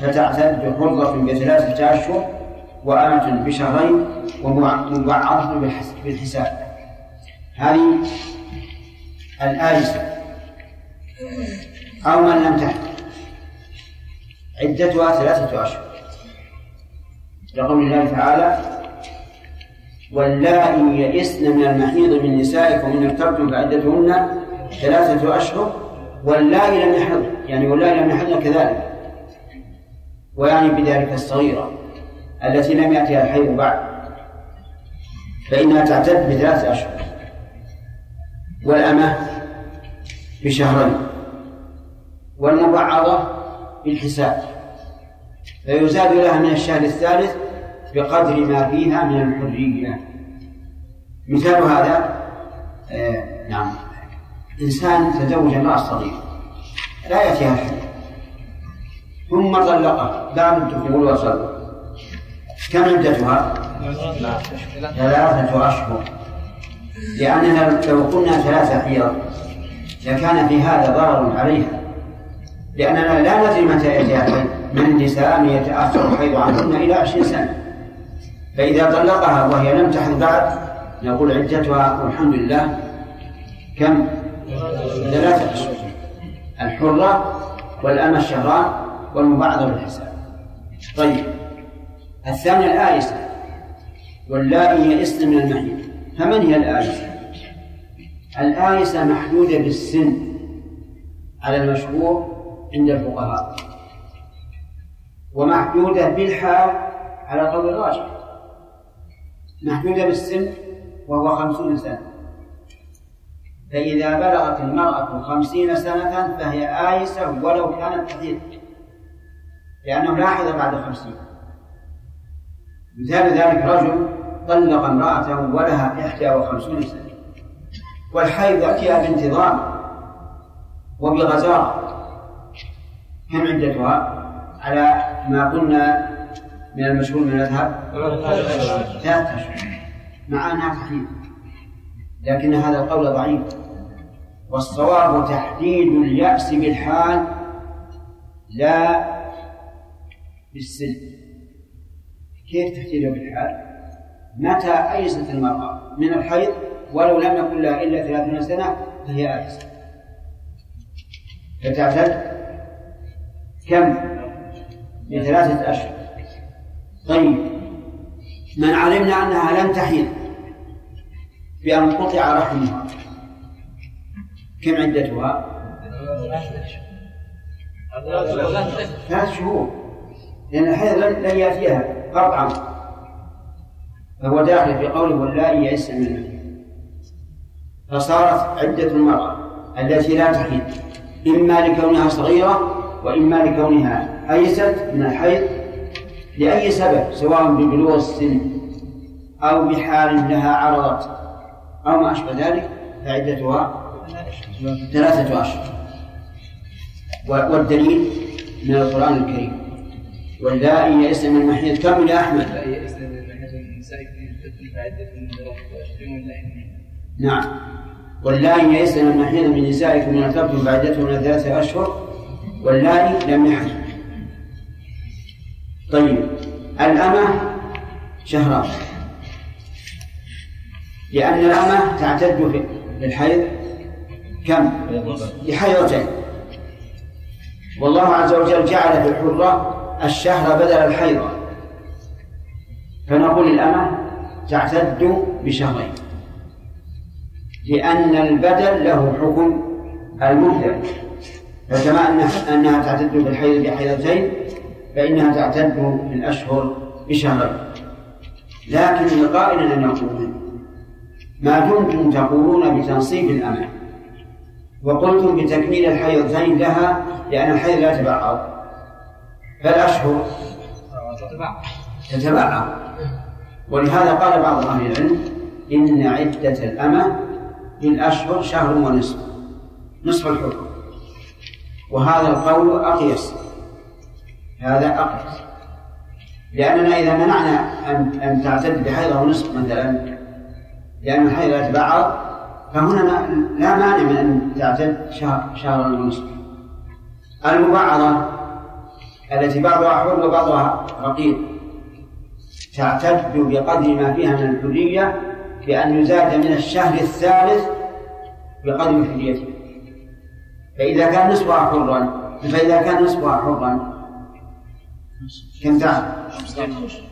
فتعتد بحرضة بثلاثة أشهر وآمة بشهرين ومبعضة بالحساب. هذه الآيسة. أو من لم تحض عدتها ثلاثة أشهر لقول الله تعالى: واللائي يئسن من المحيض من نسائكم إن ارتبتم فعدتهن ثلاثة أشهر. واللائي لم يحضن، يعني واللائي لم يحضن كذلك، ويعني بذلك الصغيرة التي لم يأتها الحيض بعد، فإنها تعتد بثلاثة أشهر، والأمة بشهرين، والمبعضة بالحساب، فيزاد لها من الشهر الثالث بقدر ما فيها من الحرية. مثال هذا نعم، إنسان تزوج امرأة صغيرة لا يأتيها الحيض ثم طلقها بعد الدخول والصدور، كم عدتها؟ ثلاثة أشهر، لأننا لو قلنا ثلاثة حيض لكان في هذا ضرر عليها، لأننا لا ندري متى يأتيها الحيض. من نساء يتأخر الحيض عنهن إلى 20 سنة، فإذا طلقها وهي لم تحض بعد نقول عدتها والحمد لله كم؟ 3 أشهر، الحرة والأمة الشهران والمبعضة بالحساب. طيب، الثانية الآيسة واللائي يئسن من المحيض. فمن هي الآيسة؟ الآيسة محدودة بالسن على المشهور عند الفقهاء، ومحدودة بالحال على قول الراجح. محدودة بالسن وهو 50 سنة، فإذا بلغت المرأة 50 سنة فهي آيسة ولو كانت كثيرة، لأنه لا حيض بعد 50. مثال ذلك رجل طلق امرأته ولها 51 سنة، والحيض يأتيها بانتظام وبغزارة. كم عدتها على ما قلنا من المشهور من المذهب؟ 3 أشهر، مع أنها تحيض، لكن هذا القول ضعيف. والصواب تحديد اليأس بالحال لا بالسن. كيف تحديده بالحال؟ متى أيست المرأة من الحيض ولو لم يكن لها إلا 30 سنة فهي آيسة. فتعتد كم؟ من 3 أشهر. طيب، من علمنا أنها لم تحيض بأن قطع رحمها كم عدتها؟ 3 شهور، لأن الحيض لن يأتيها قطعا، فهو داخل في قوله واللائي يئسن من المحيض. فصارت عدة المرأة التي لا تحيض إما لكونها صغيرة وإما لكونها أيست من الحيض لأي سبب، سواء ببلوغ السن أو بحال لها عرضت أو ما أشبه ذلك، فعدتها 3 أشهر. والدليل من القرآن الكريم. واللائي يئسن من المحيض كم يا أحمد؟ واللائي يئسن من المحيض النساء فعدتهن 23. نعم، واللائي يئسن من المحيض من نسائكم إن ارتبتم فعدتهن 3 أشهر، واللائي لم يحض. طيب، الأمة 2 شهران، لأن الأمة تعتد بالحيض كم؟ بحيضتين. والله عز وجل جعل في الحرة الشهر بدل الحيضة، فنقول الأمة تعتد بشهرين، لأن البدل له حكم المبدل. فكما أنها تعتد بالحيض بحيضتين فإنها تعتد بالأشهر بشهرين. لكن لقائنا أن نقول ما دمتم تقولون بتنصيب الأمة وقلتم بتكميل الحيضتين لها لأن الحيض لا تبعض، فالأشهر تتبعض. ولهذا قال بعض أهل العلم إن عدة الأمة بالأشهر 1.5 شهر، نصف الحكم. وهذا القول أقيس، هذا أقيس، لأننا إذا منعنا أن تعتد بحيضة ونصف مثلا لأن الحيض لا تبعض، فهنا لا مانع من أن تعتد 1.5 شهر. المبعضة التي بعضها حر وبعضها رقيق تعتد بقدر ما فيها من الحرية، بأن يزاد من الشهر 3 بقدر حريتها. فإذا كان نصفها حرا كم تعتد؟ 2.5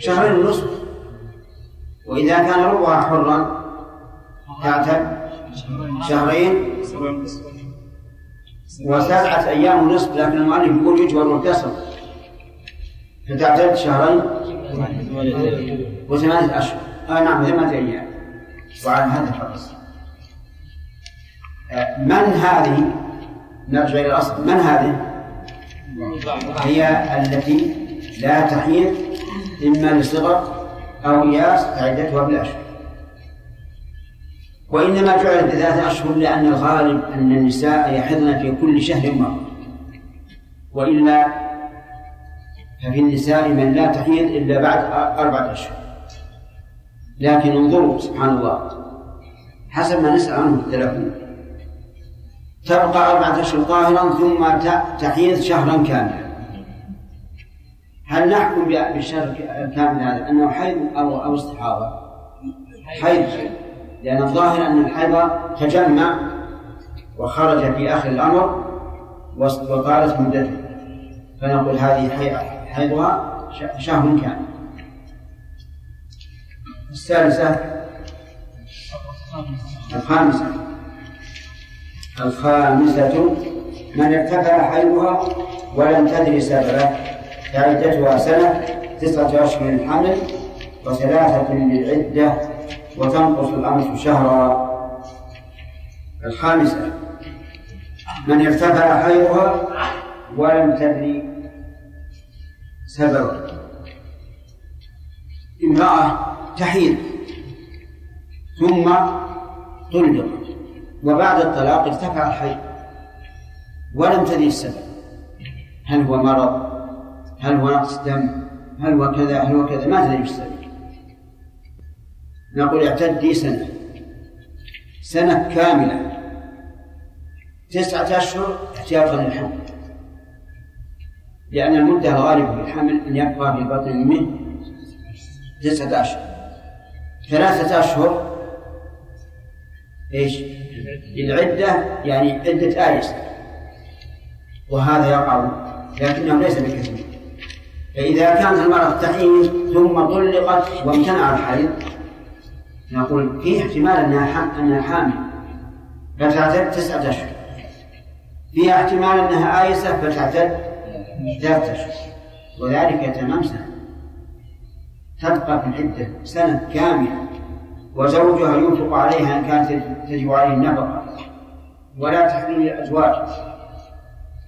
شهر. وإذا كان ربعها حرا تعتد 2 شهرين و7 أيام ونصف، لكن المؤلف يقول يجبر متصل، فتعتد 2 شهرين و8 أشهر. نعم، 8 أيام. وعلى هذا الحرص. من هذه؟ نرجع إلى الأصل. من هذه؟ هي التي لا تحيض إما لصغر أو إياس عدتها بالأشهر. وإنما جعلت 3 أشهر لأن الغالب أن النساء يحضن في كل شهر مرة، وإلا ففي النساء من لا تحيض إلا بعد 4 أشهر. لكن انظروا سبحان الله، حسب ما نسأل عنه التلفون، تبقى 4 أشهر طاهرا ثم تحيض شهرا كاملا. هل نحكم بالشهر الكامل هذا أنه حيض أو استحاضة؟ حيض، لأن الظاهر أن الحيض تجمع وخرج في آخر الأمر وطالت مدته، فنقول هذه حيضها شهر كامل. الخامسة من ارتفع حيضها ولم تدري سببه فعدتها سنة 9 أشهر من الحمل و3 للعدة وتنقص الأمس شهرا. الخامسة من ارتفع حيضها ولم تدري سببه. امرأة تحيض ثم طلق وبعد الطلاق ارتفع الحيض ولم تدري السبب، هل هو مرض، هل هو نقص دم، هل هو كذا، هل هو كذا، ما تدري السبب. نقول اعتدي سنة كاملة 9 أشهر احتياطا للحمل، لأن المدة الغالبة للحمل أن يبقى في بطن أمه 9 أشهر. 3 أشهر إيش؟ العدة، يعني عدة آيس، وهذا يقع لكنه ليس بكثير. فإذا كانت المرأة تحيض ثم طلقت وامتنع الحيض نقول فيه احتمال أنها حامل فتعتد 9 أشهر، فيه احتمال أنها آيسة فتعتد 3 أشهر، وذلك يتمام سنة، تبقى في العدة سنة كاملة. وزوجها ينفق عليها إن كانت تجب عليه النفقة ولا تحمل الأزواج،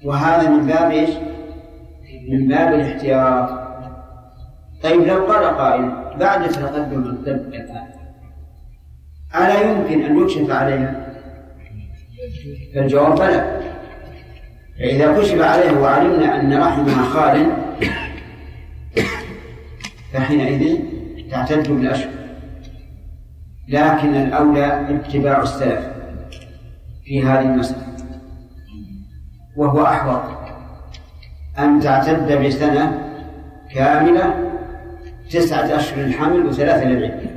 وهذا من باب إيش؟ من باب الاحتياط. طيب لو قال قائل بعد تقدم الطب الآن ألا يمكن أن يكشف عليها؟ فالجواب لا. إذا كشف عليه وعلمنا أن رحمها خال فحينئذ تعتد بالأشهر، لكن الأولى اتباع السلف في هذه المسألة، وهو أحوط أن تعتد بسنة كاملة 9 أشهر الحمل و3 للعدة.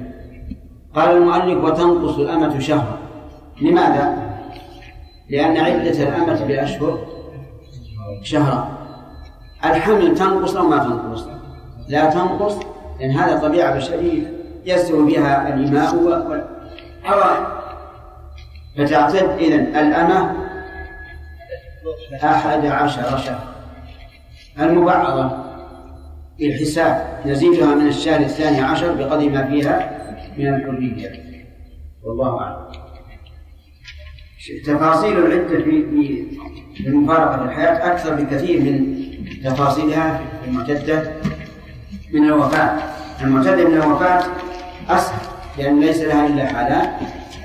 قال المؤلف وتنقص الأمة شهرا. لماذا؟ لأن عدة الأمة بأشهر شهرا. الحمل تنقص أو ما تنقص؟ لا تنقص، لأن هذا طبيعة بشرية يسوي بها الإماء والحرائم. فتعتد إذن الأمة 11 شهر. المبعضة الحساب نزيدها من الشهر 12 بقدر ما فيها من الحرية، والله أعلم. تفاصيل العدة في مفارقة الحياة أكثر بكثير من تفاصيلها في المعتدة من الوفاة. المعتدة من الوفاة أسهل، لأن ليس لها إلا حالات،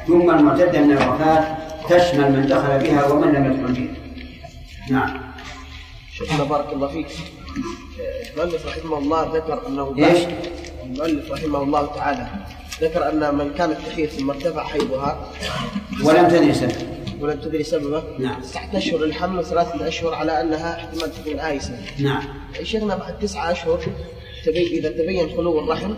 ثم المعتدة من الوفاة تشمل من دخل بها ومن لم يدخل بها. نعم. شكرا بارك الله فيك. المؤلف رحمه الله ذكر أنه إيش؟ المؤلف رحمه الله تعالى ذكر أن من كانت تحيض ثم ارتفع حيضها ولم تدري سببه نعم 9 أشهر الحمل و3 أشهر على أنها احتمال تكون آيسة. نعم. شيخنا بعد 9 أشهر إذا تبين خلو الرحم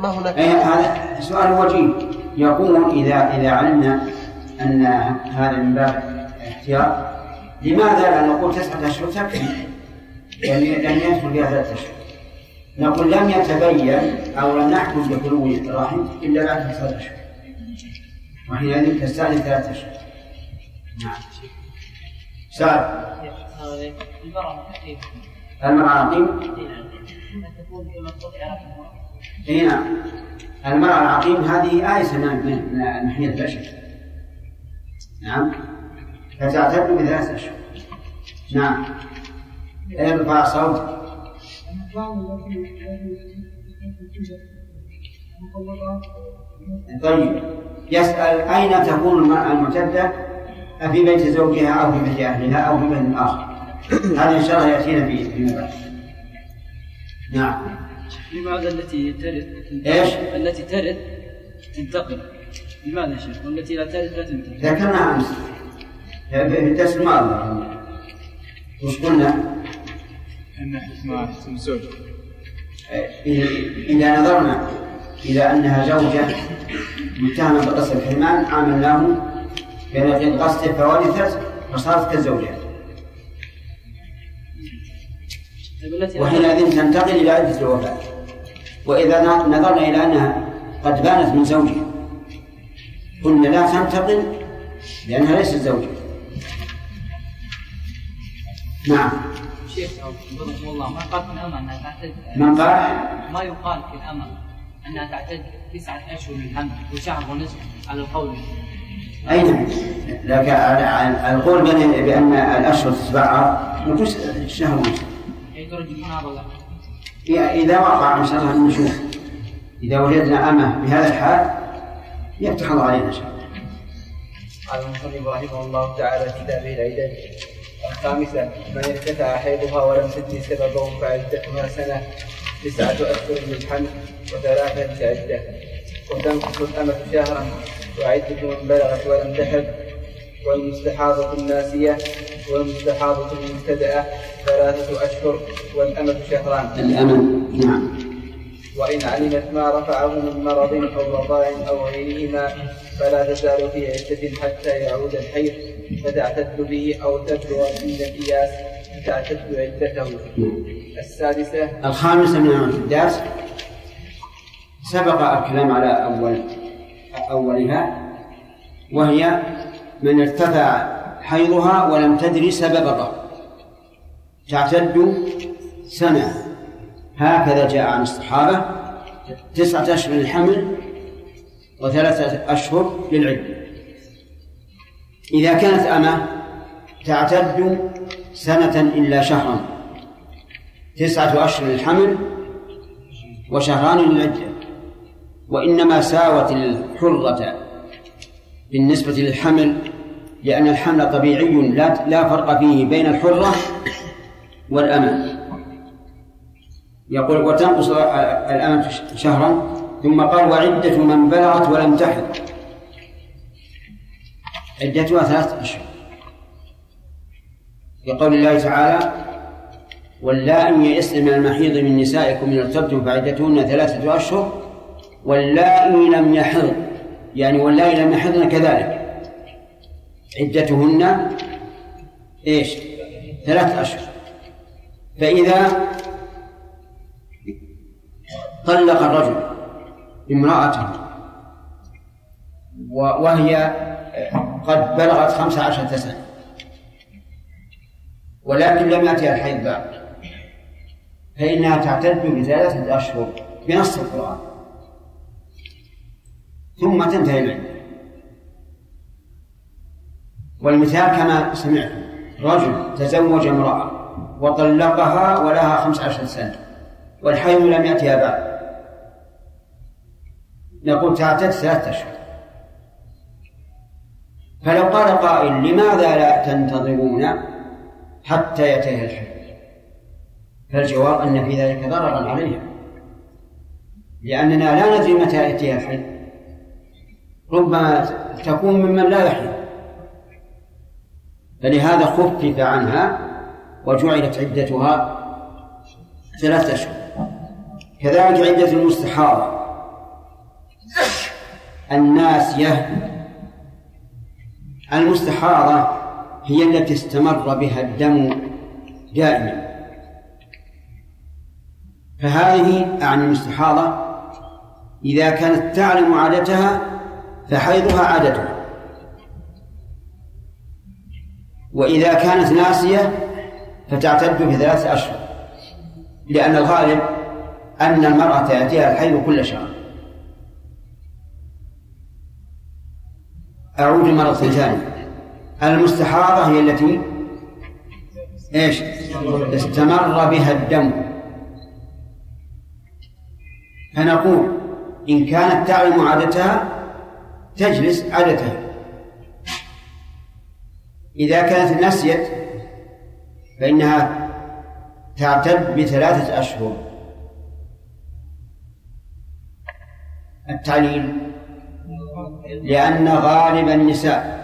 ما هناك؟ هذا سؤال وجيه. يقول إذا علمنا أن هذا من باب الاحتياط لماذا لا نقول 9 أشهر تكفي؟ لم يدخل بها 3 أشهر. نقول لم يتبين أو لم نحكم بخلو الرحم إلا بعد 3 أشهر، وحينئذ تستأنف 3 أشهر. نعم. سعد المرأة العقيم. نعم. المرأة العقيم هذه آيسة من حين البشر. نعم. فتعتد ب3 أشهر. نعم. ارفع صوتك. طيب. يسأل أين تكون المرأة المعتدة؟ أفي بيت زوجها أو في بيت أهلها أو في بيت آخر؟ هذا إن شاء الله يأتينا بإذن. نعم. لماذا التي ترث إيش؟ التي ترث تنتقل، لماذا يا شيخ؟ والتي لا ترث لا تنتقل. ذكرنا أمس في الدرس الماضي. وش قلنا؟ أن اسمها اسم زوج. إذا نظرنا إلى أنها زوجة متهمة بقصد الحرمان عاملناه بقصد فورثت فصارت كالزوجة. وحينئذ تنتقل إلى عدة الوفاة. وإذا نظرنا إلى أنها قد بانت من زوجها قلنا لا تنتقل لأنها ليست زوجها. نعم. شيخ والله ما قال في الأمة أنها تعتد. من قال؟ ما يقال في الأمة أنها تعتد 9 أشهر من الحمل وشهر ونصف على القول. أي نعم. لكن القول بأن الأشهر تتبعها شهر ونصف. إذا وقع مشارها النشوف إذا وجدنا أمة بهذا الحال يفتح الله علينا شهر. قال المصنف رحمه الله تعالى في كتابه العدة: 5 من ارتفع حيضها ولم تدري سببه فعدتها سنة 9 أشهر من الحمل و3 عدة، وتنقص الأمة شهرا، وعدة من بلغت ولم تحض، والمستحاضة الناسية والمستحاضة المبتدأة 3 أشهر والأمة شهران. الأمة نعم. وإن علمت ما رفعه من مرض أو رضاع أو غيرهما فلا تزال في عدة حتى يعود الحيض فتعتد به أو تبلغ عند القياس فتعتد عدته. الخامسة من العدات سبق الكلام على أولها، وهي من ارتفع حيضها ولم تدري سببها تعتد سنة، هكذا جاء عن الصحابة: 9 أشهر للحمل و3 أشهر للعدة. إذا كانت أمة تعتد سنة إلا شهرا، 9 أشهر للحمل وشهران للعدة، وإنما ساوت الحرة بالنسبة للحمل، لأن الحمل طبيعي لا فرق فيه بين الحرة والأمة. يقول: وتنقص الأمة شهرا، ثم قال: وعدة من بلغت ولم تحض عدتها 3 أشهر، يقول الله تعالى: واللائي يئسن من المحيض من نسائكم إن ارتبتم فعدتهن 3 أشهر واللائي لم يحضن، يعني واللائي لم يحضن كذلك عدتهن ايش؟ 3 أشهر. فإذا طلق الرجل امرأته وهي قد بلغت 15 سنة ولكن لم يأتها الحيض بعد، فإنها تعتد ب3 أشهر بنص القرآن، ثم تنتهي العدة. والمثال كما سمعت: رجل تزوج امرأة وطلقها ولها 15 سنة والحيض لم يأتها بعد، نقول تعتد 3 أشهر. فلو قال قائل: لماذا لا تنتظرون حتى يأتيها الحيض؟ فالجواب أن في ذلك ضررا عليها، لأننا لا ندري متى يأتيها الحيض، ربما تكون ممن لا يحيض، فلهذا خفف عنها وجعلت عدتها 3 أشهر. كذلك عدة المستحاضة الناسية. المستحاضة هي التي استمر بها الدم دائما، فهذه عن المستحاضة إذا كانت تعلم عادتها فحيضها عادتها، وإذا كانت ناسية فتعتد ب3 أشهر، لأن الغالب أن المرأة تأتيها الحيض كل شهر. أعود مرة ثانية: المستحاضة هي التي استمر بها الدم، فنقول إن كانت تعلم عادتها تجلس عادتها، إذا كانت نسيت فإنها تعتد ب3 أشهر. التعليل: لأن غالب النساء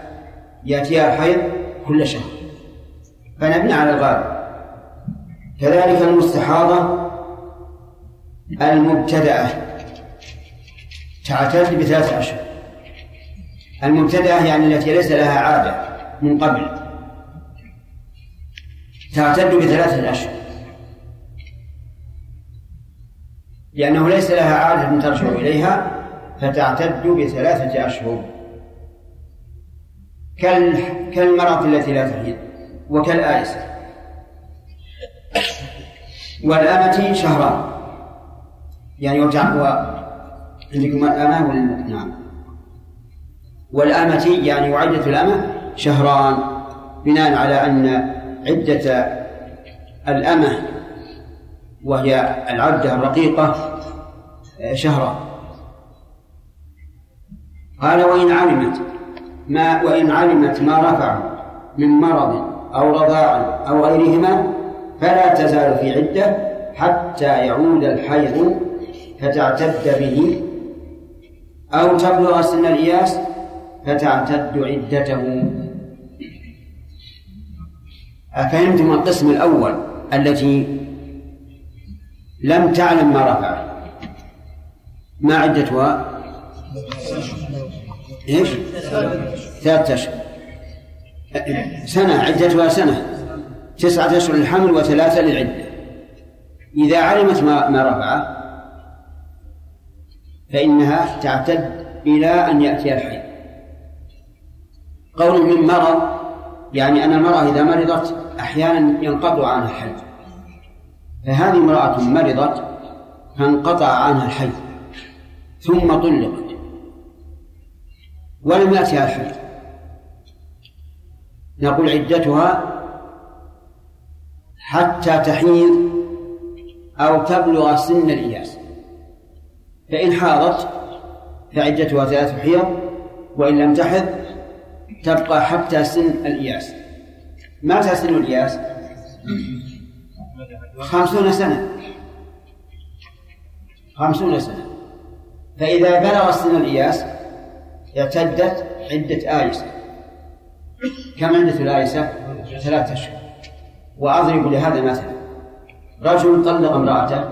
يأتيها الحيض كل شهر، فنبني على الغالب. كذلك المستحاضة المبتدأة تعتد ب3 أشهر. المبتدأة يعني التي ليس لها عادة من قبل، تعتد ب3 أشهر. لأنه ليس لها عادة ترجع إليها فتعتد بثلاثة أشهر كالمرأة التي لا تحيض وكالآيسة. والآمة شهران، يعني يرجع عندكم الآمة نعم، والآمة يعني عدة الآمة شهران بناء على أن عدة الآمة وهي العبدة الرقيقة شهران. قال وإن علمت ما رفع من مرض أو رضاع أو غيرهما فلا تزال في عدة حتى يعود الحيض فتعتد به أو تبلغ سن الإياس فتعتد عدته. أفهمتم القسم الأول التي لم تعلم ما رفع؟ ما عدتها؟ إيش؟ 3 أشهر. سنة عدتها سنة، 9 أشهر للحمل و3 للعدة. إذا علمت ما رفع فإنها تعتد إلى أن يأتي الحيض. قول من مرض يعني أن المرأة إذا مرضت أحيانا ينقطع عنها الحيض، فهذه امرأة مرضت فانقطع عنها الحيض ثم طلقت ولم يأتها الحيض، نقول عدتها حتى تحيض أو تبلغ سن الإياس. فإن حاضت فعدتها 3 حيض، وإن لم تحض تبقى حتى سن الإياس. متى سن الإياس؟ 50 سنة. 50 سنة. فإذا بلغ سن الإياس اعتدت عدة آيسة. كم عدة الآيسة؟ 3 أشهر. وأضرب لهذا مثلا، رجل طلق امرأته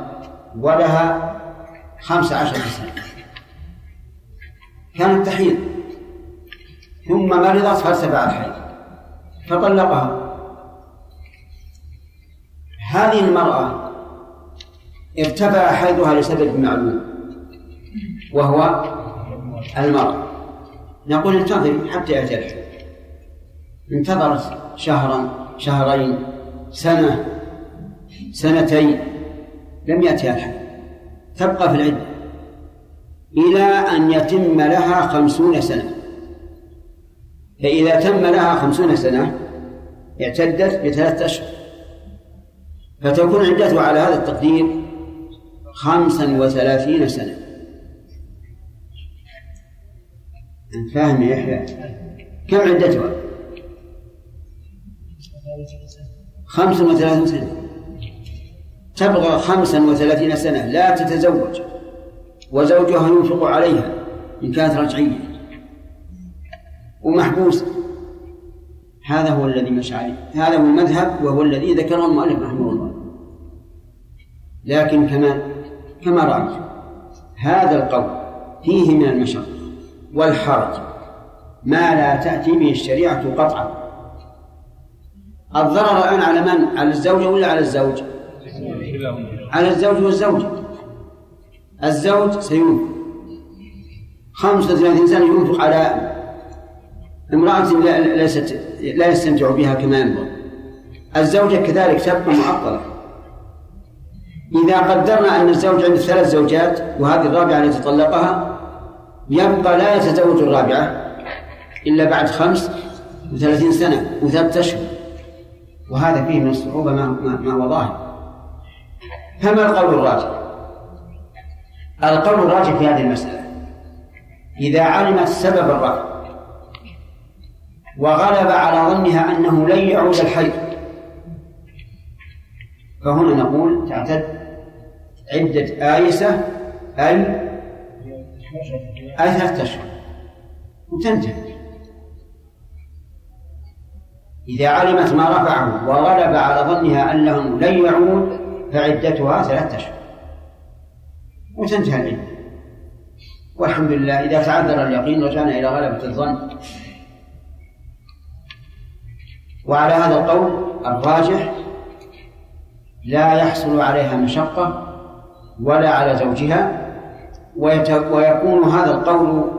ولها 15 سنة، كانت تحيض ثم مرضت فارتفع الحيض فطلقها. هذه المرأة ارتفع حيضها لسبب معلوم وهو المرض، نقول انتظر حتى يأتي الحيض. انتظرت شهرا، شهرين، سنة، سنتين، لم يأتها الحيض تبقى في العدة إلى أن يتم لها 50 سنة. فإذا تم لها 50 سنة اعتدت ب3 أشهر، فتكون عدتها على هذا التقدير 35 سنة. فاهم يا يحيى؟ كم عدتها؟ 35 سنة. تبغى 35 سنة لا تتزوج، وزوجها ينفق عليها إن كانت رجعية ومحبوسة. هذا هو الذي مشى عليه، هذا هو المذهب وهو الذي ذكره المؤلف رحمه الله. لكن كما رأيت هذا القول فيه من المشقة والحرج ما لا تأتي به الشريعة قطعا. الضرر الآن على من؟ على الزوجة ولا على الزوج؟ على الزوج والزوجة. الزوج سينفق 35 سنة ينفق على امرأة لا يستمتع بها كما ينبغي. الزوجة كذلك تبقى معطلة. إذا قدرنا أن الزوج عنده 3 زوجات وهذه الرابعة التي طلقها، يبقى لا يتزوج الرابعة إلا بعد 35 سنة و3 أشهر. وهذا فيه من الصعوبة ما هو ظاهر. فما القول الراجح؟ القول الراجح في هذه المسألة إذا علمت سبب الرفع وغلب على ظنها أنه لن يعود الحيض، فهنا نقول تعتد عدة آيسة أي 3 أشهر وتنتهي. إذا علمت ما رفعه وغلب على ظنها أنه لن يعود فعدتها 3 أشهر وتنتهي العدة. والحمد لله إذا تعذر اليقين رجعنا إلى غلبة الظن. وعلى هذا القول الراجح لا يحصل عليها مشقة ولا على زوجها، ويكون هذا القول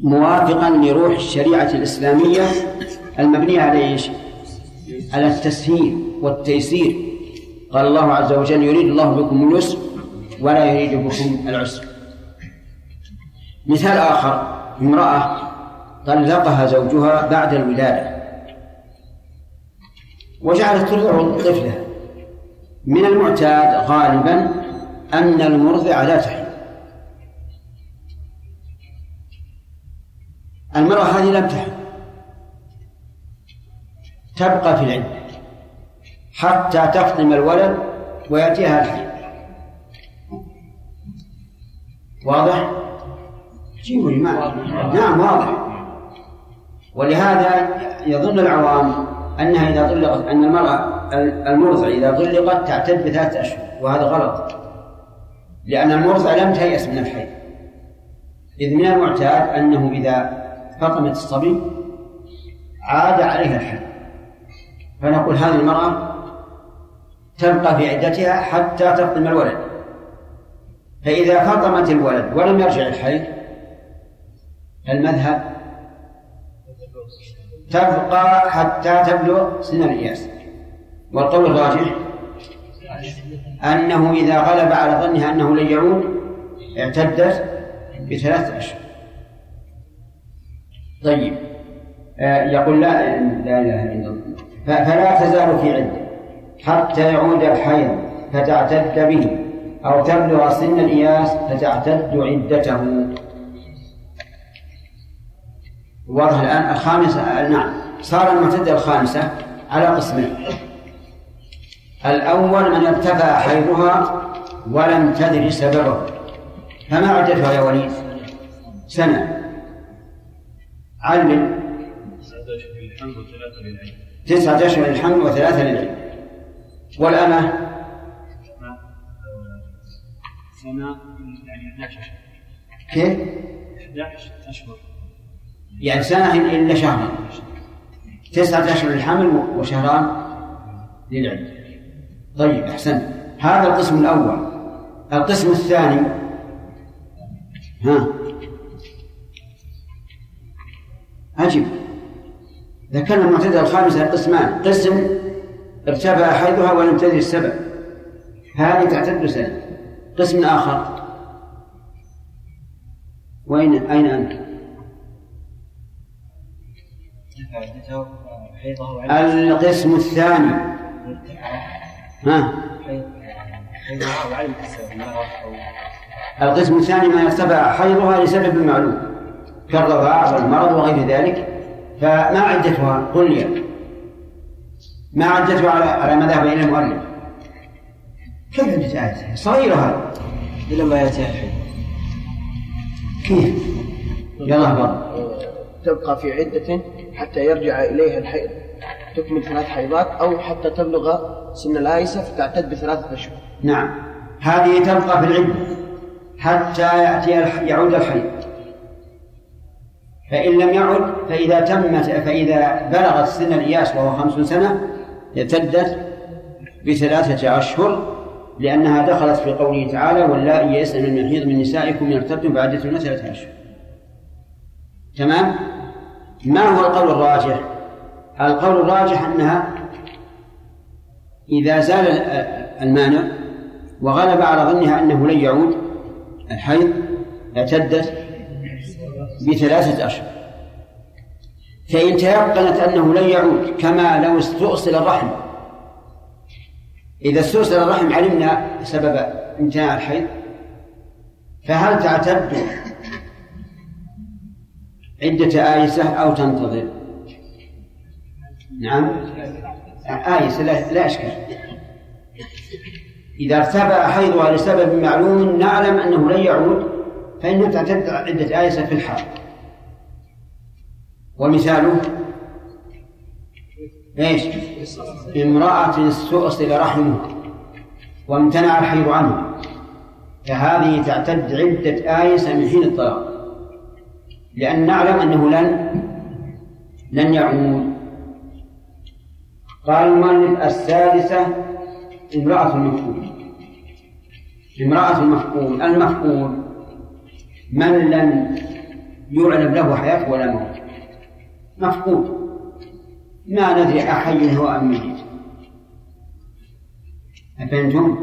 موافقا لروح الشريعة الإسلامية المبنية على ايش؟ على التسهيل والتيسير. قال الله عز وجل: يريد الله بكم اليسر ولا يريد بكم العسر. مثال آخر: امرأة طلقها زوجها بعد الولادة وجعلت ترضع طفلة. من المعتاد غالبا أن المرضع لا تحمل. المرأة هذه لم تحمل، تبقى في العدة حتى تفطم الولد ويأتيها الحمل. واضح؟ جيبوا جماعة. نعم واضح. ولهذا يظن العوام أنها إذا طلقت، أن المرأة المرضع إذا طلقت تعتد بثلاثة أشهر، وهذا غلط، لأن المرضع لم تيأس من الحيض، إذ من المعتاد أنه إذا فطمت الصبي عاد عليها الحيض، فنقول هذه المرأة تبقى في عدتها حتى تفطم الولد، فإذا فطمت الولد ولم يرجع الحيض المذهب تبقى حتى تبلغ سن الإياس. والقول الراجح أنه إذا غلب على ظنها أنه لن يعود اعتدت بثلاثة أشهر. طيب، يقول لا إله إلا الله. فلا تزال في عدة حتى يعود الحيض فتعتد به أو تبلغ سن الإياس فتعتد عدته. واضح الآن؟ الخامسة، نعم، صار المعتدة الخامسة على قسمين: الأول من ارتفع حيضها ولم تدري سببه. فما عدتها يا وليد؟ سنة. علم 9 أشهر للحمل و3 للعين. والأمة سنة، يعني 11 أشهر. كيف؟ 11 أشهر، يعني سنة إلا شهر. 9 أشهر للحمل وشهران للعين. طيب، أحسن. هذا القسم الأول. القسم الثاني، عجيب، ذكرنا المعتدة الخامسة قسمان: قسم ارتفع حيضها ولم تدري السبب، هذه تعتد سنة. قسم آخر، أين أنت؟ القسم الثاني، القسم الثاني ما يرتفع حيضها لسبب معلوم كالرضاعة والمرض وغير ذلك. فما عدتها؟ قل لي ما عدتها على ما ذهب إلى المؤلف. كيف عدتها؟ صغيرة هذا لما يأتيها الحيض. كيف؟ يلا بقى. تبقى في عدة حتى يرجع إليها الحيض، تكمل 3 حيضات أو حتى تبلغ سن الآيسة فتعتد ب3 أشهر. نعم، هذه تبقى في العدة حتى يعود الحيض، فإن لم يعد فإذا بلغت سن الإياس وهو 50 سنة اعتدت ب3 أشهر، لأنها دخلت في قوله تعالى: واللائي يئسن من المحيض من نسائكم إن ارتبتم فعدتهن 3 أشهر. تمام. ما هو القول الراجح؟ القول الراجح أنها إذا زال المانع وغلب على ظنها أنه لن يعود الحيض اعتدت ب3 أشهر. فإن تيقنت أنه لن يعود، كما لو استؤصل الرحم، إذا استؤصل الرحم علمنا سبب امتناع الحيض، فهل تعتد عدة آيسة أو تنتظر؟ نعم، آيسة لا أشكال. إذا ارتفع حيضها لسبب معلوم نعلم أنه لن يعود، فإنه تعتد عدة آيسة في الحال. ومثاله إيش؟ امرأة استؤصل رحمها وامتنع الحيض عنها، فهذه تعتد عدة آيسة من حين الطلاق، لأن نعلم أنه لن يعود. قال المؤلف: السادسة امرأة المكفوف. امرأة المحكوم. المحكوم من لم يعلم له حياة ولا موت، مفقود، ما ندري أحي هو أم ميت. أفهمتم؟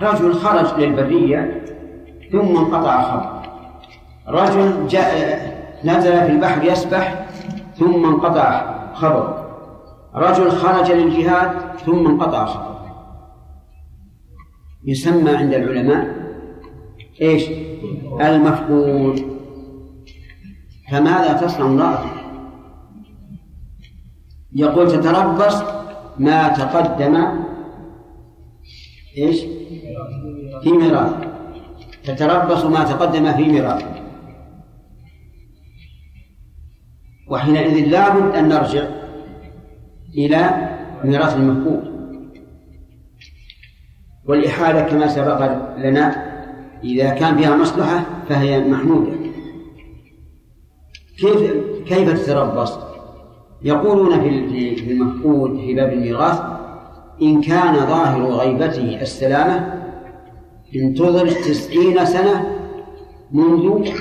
رجل خرج للبرية ثم انقطع خبره، رجل جاء نزل في البحر يسبح ثم انقطع خبره، رجل خرج للجهاد ثم انقطع خبره. يسمى عند العلماء ايش؟ المفقود. فماذا تصنع امرأة؟ يقول تتربص ما تقدم ايش؟ في ميراث، تتربص ما تقدم في ميراث. وحينئذ لا بد ان نرجع الى ميراث المفقود. والإحالة كما سبق لنا إذا كان فيها مصلحة فهي محمودة. كيف تتربص؟ يقولون في المفقود في باب الميراث: إن كان ظاهر غيبته السلامة انتظر 90 سنة منذ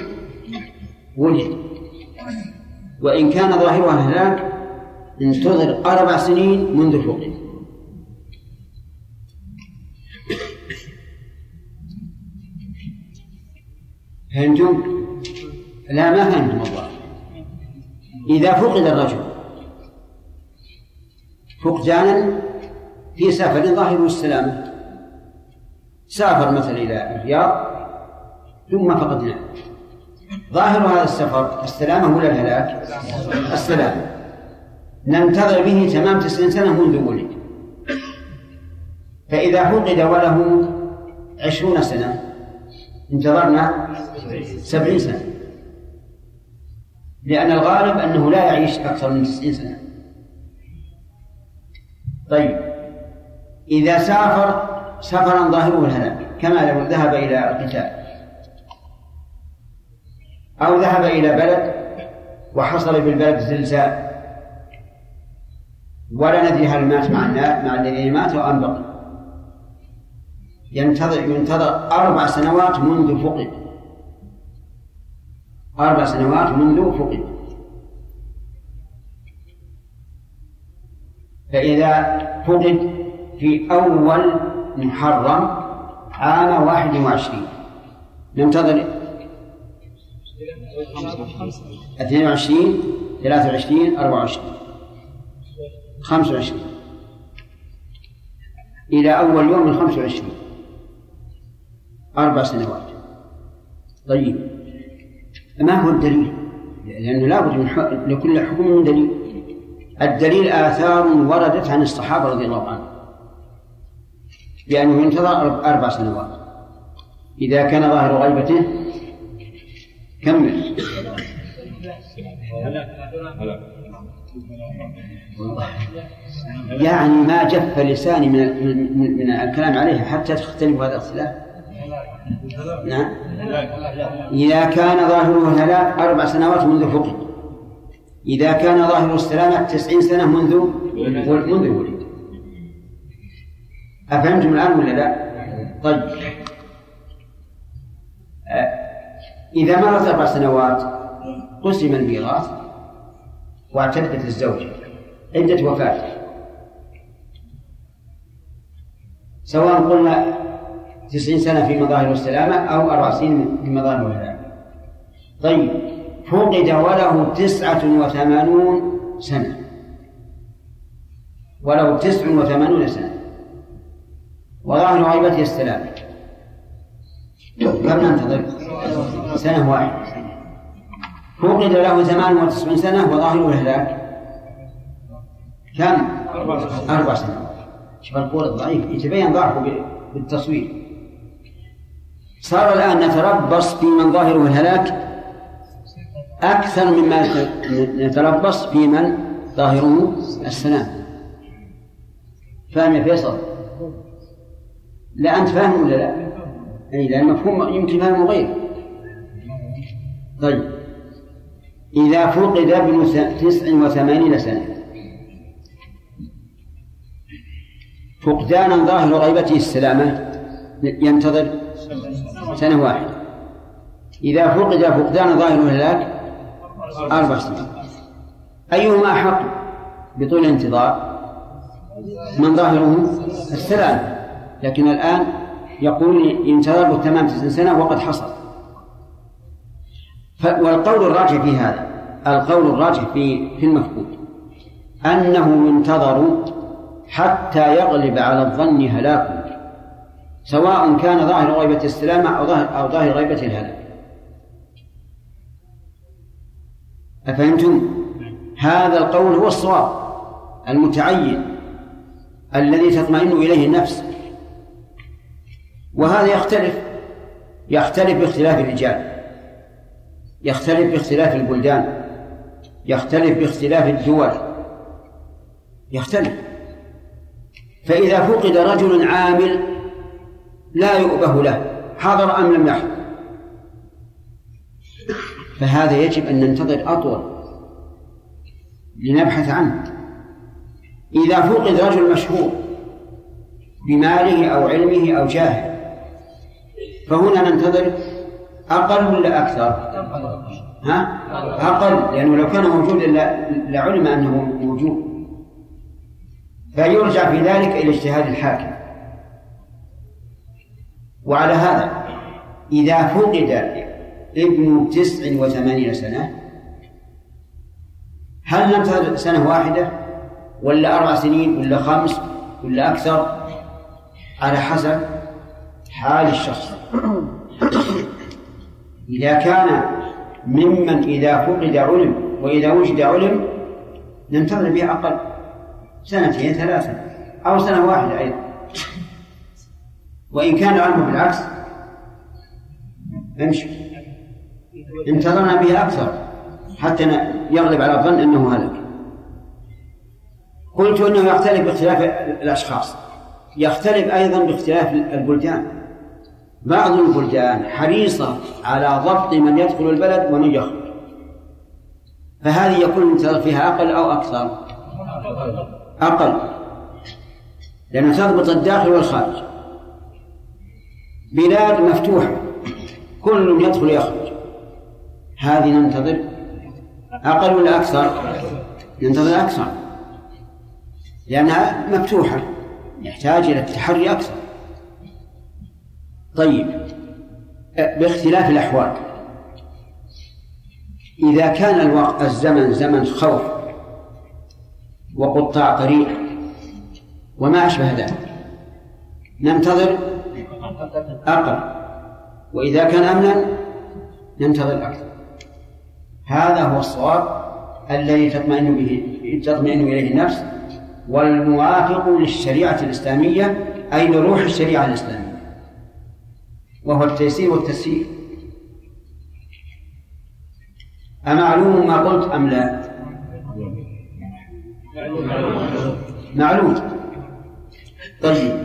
ولد، وإن كان ظاهرها الهلاك انتظر 4 سنين منذ فقده. فهمتم؟ لا، ما فهمتم الله. إذا فقد الرجل فقدانا في سفر ظاهره السلامة، سافر مثلا إلى الرياض ثم فقدناه، ظاهر هذا السفر السلامة ولا الهلاك؟ السلامة. ننتظر به تمام 90 سنة منذ ولد، فإذا فقد وله 20 سنة انتظرنا 70 سنة، لأن الغالب أنه لا يعيش أكثر من 90 سنة. طيب، إذا سافر سفرا ظاهره الهلاك كما لو ذهب إلى القتال أو ذهب إلى بلد وحصل بالبلد زلزال ولا ندري هل مات مع الذين ماتوا أم بقي، ينتظر 4 سنوات منذ فقد، 4 سنوات منذ فقد. فإذا فقد في أول محرم عام 21 ننتظر 22 23 24 25 إلى أول يوم من 25، 4 سنوات. طيب، ما هو الدليل؟ لأنه لا بد لكل حكم من دليل. الدليل آثار وردت عن الصحابة رضي الله عنهم بأنه ينتظر 4 سنوات. إذا كان ظاهر غيبته كمل. يعني ما جف لساني من الكلام عليها حتى تختلف هذا الاختلاف. نعم، إذا كان ظاهره الهلاك 4 سنوات منذ فقد، إذا كان ظاهره السلامة 90 سنة منذ ولد. أفهمتم الآن ولا لا؟ طيب، إذا مرت 4 سنوات قسم الميراث واعتدت الزوجة عدة وفاته، سواء قلنا 90 سنة في مظاهر السلامة أو 4 سنين في مظاهر الهلاك. طيب، فقد وله 89 سنة، وله 89 سنة وظاهر غيبته السلامة، كم ننتظر؟ 1 سنة. فقد له 98 سنة وظاهر الهلاك كم؟ 4 سنوات. شوف القول الضعيف، يتبين ضعفه بالتصوير. صار الآن نتربص في من ظاهره الهلاك أكثر مما نتربص في من ظاهره السلام. فاهم يا فيصل؟ لا، أنت فاهم ولا لا؟ أي، لأن مفهوم يمكن فهمه غير. طيب، إذا فقد ابن 89 سنة فقدانا ظاهر غيبته السلامة ينتظر سنة واحدة. إذا فقد فقدان ظاهر الهلاك 4 سنين. أيهما أحق بطول انتظار؟ من ظاهرهم السلام، لكن الآن يقول ينتظر بالتمام 9 سنين وقد حصل. والقول الراجح في هذا، القول الراجح في المفقود أنه ينتظر حتى يغلب على الظن هلاكه، سواء كان ظاهر غيبة السلامة أو ظاهر غيبة الهلاك. أفهمتم؟ هذا القول هو الصواب المتعين الذي تطمئن إليه النفس، وهذا يختلف باختلاف الرجال، يختلف باختلاف البلدان، يختلف باختلاف الدول، يختلف. فإذا فقد رجل عامل لا يؤبه له، حضر أم لم يحضر، فهذا يجب أن ننتظر أطول لنبحث عنه. إذا فقد رجل مشهور بماله أو علمه أو جاهه، فهنا ننتظر أقل ولا أكثر؟ ها؟ أقل، لأنه لو كان موجود لعلم أنه موجود. فيرجع في ذلك إلى اجتهاد الحاكم. وعلى هذا إذا فقد ابن 89 سنة، هل ننتظر 1 سنة ولا 4 سنين ولا 5 ولا أكثر؟ على حسب حال الشخص. إذا كان ممن إذا فقد علم وإذا وجد علم ننتظر به أقل 2 3 أو 1 أيضا. وإن كان علمه بالعكس امشي انتظرنا به أكثر حتى يغلب على الظن أنه هلك. قلت أنه يختلف باختلاف الأشخاص، يختلف أيضا باختلاف البلدان. بعض البلدان حريصة على ضبط من يدخل البلد ومن يخرج، فهذه يكون انتظر فيها أقل أو أكثر؟ أقل، لأنه تضبط الداخل والخارج. بلاد مفتوحة كل يدخل يخرج، هذه ننتظر أقل ولا أكثر؟ ننتظر أكثر، لأنها مفتوحة يحتاج إلى التحري أكثر. طيب، باختلاف الأحوال، إذا كان الوقت الزمن زمن خوف وقطاع طريق وما أشبه ذلك ننتظر أقل، وإذا كان أمنا ننتظر أكثر. هذا هو الصواب الذي تطمئن إليه النفس، والموافق للشريعة الإسلامية أي لروح الشريعة الإسلامية، وهو التيسير والتسهيل. أمعلوم ما قلت أم لا؟ معلوم. طيب،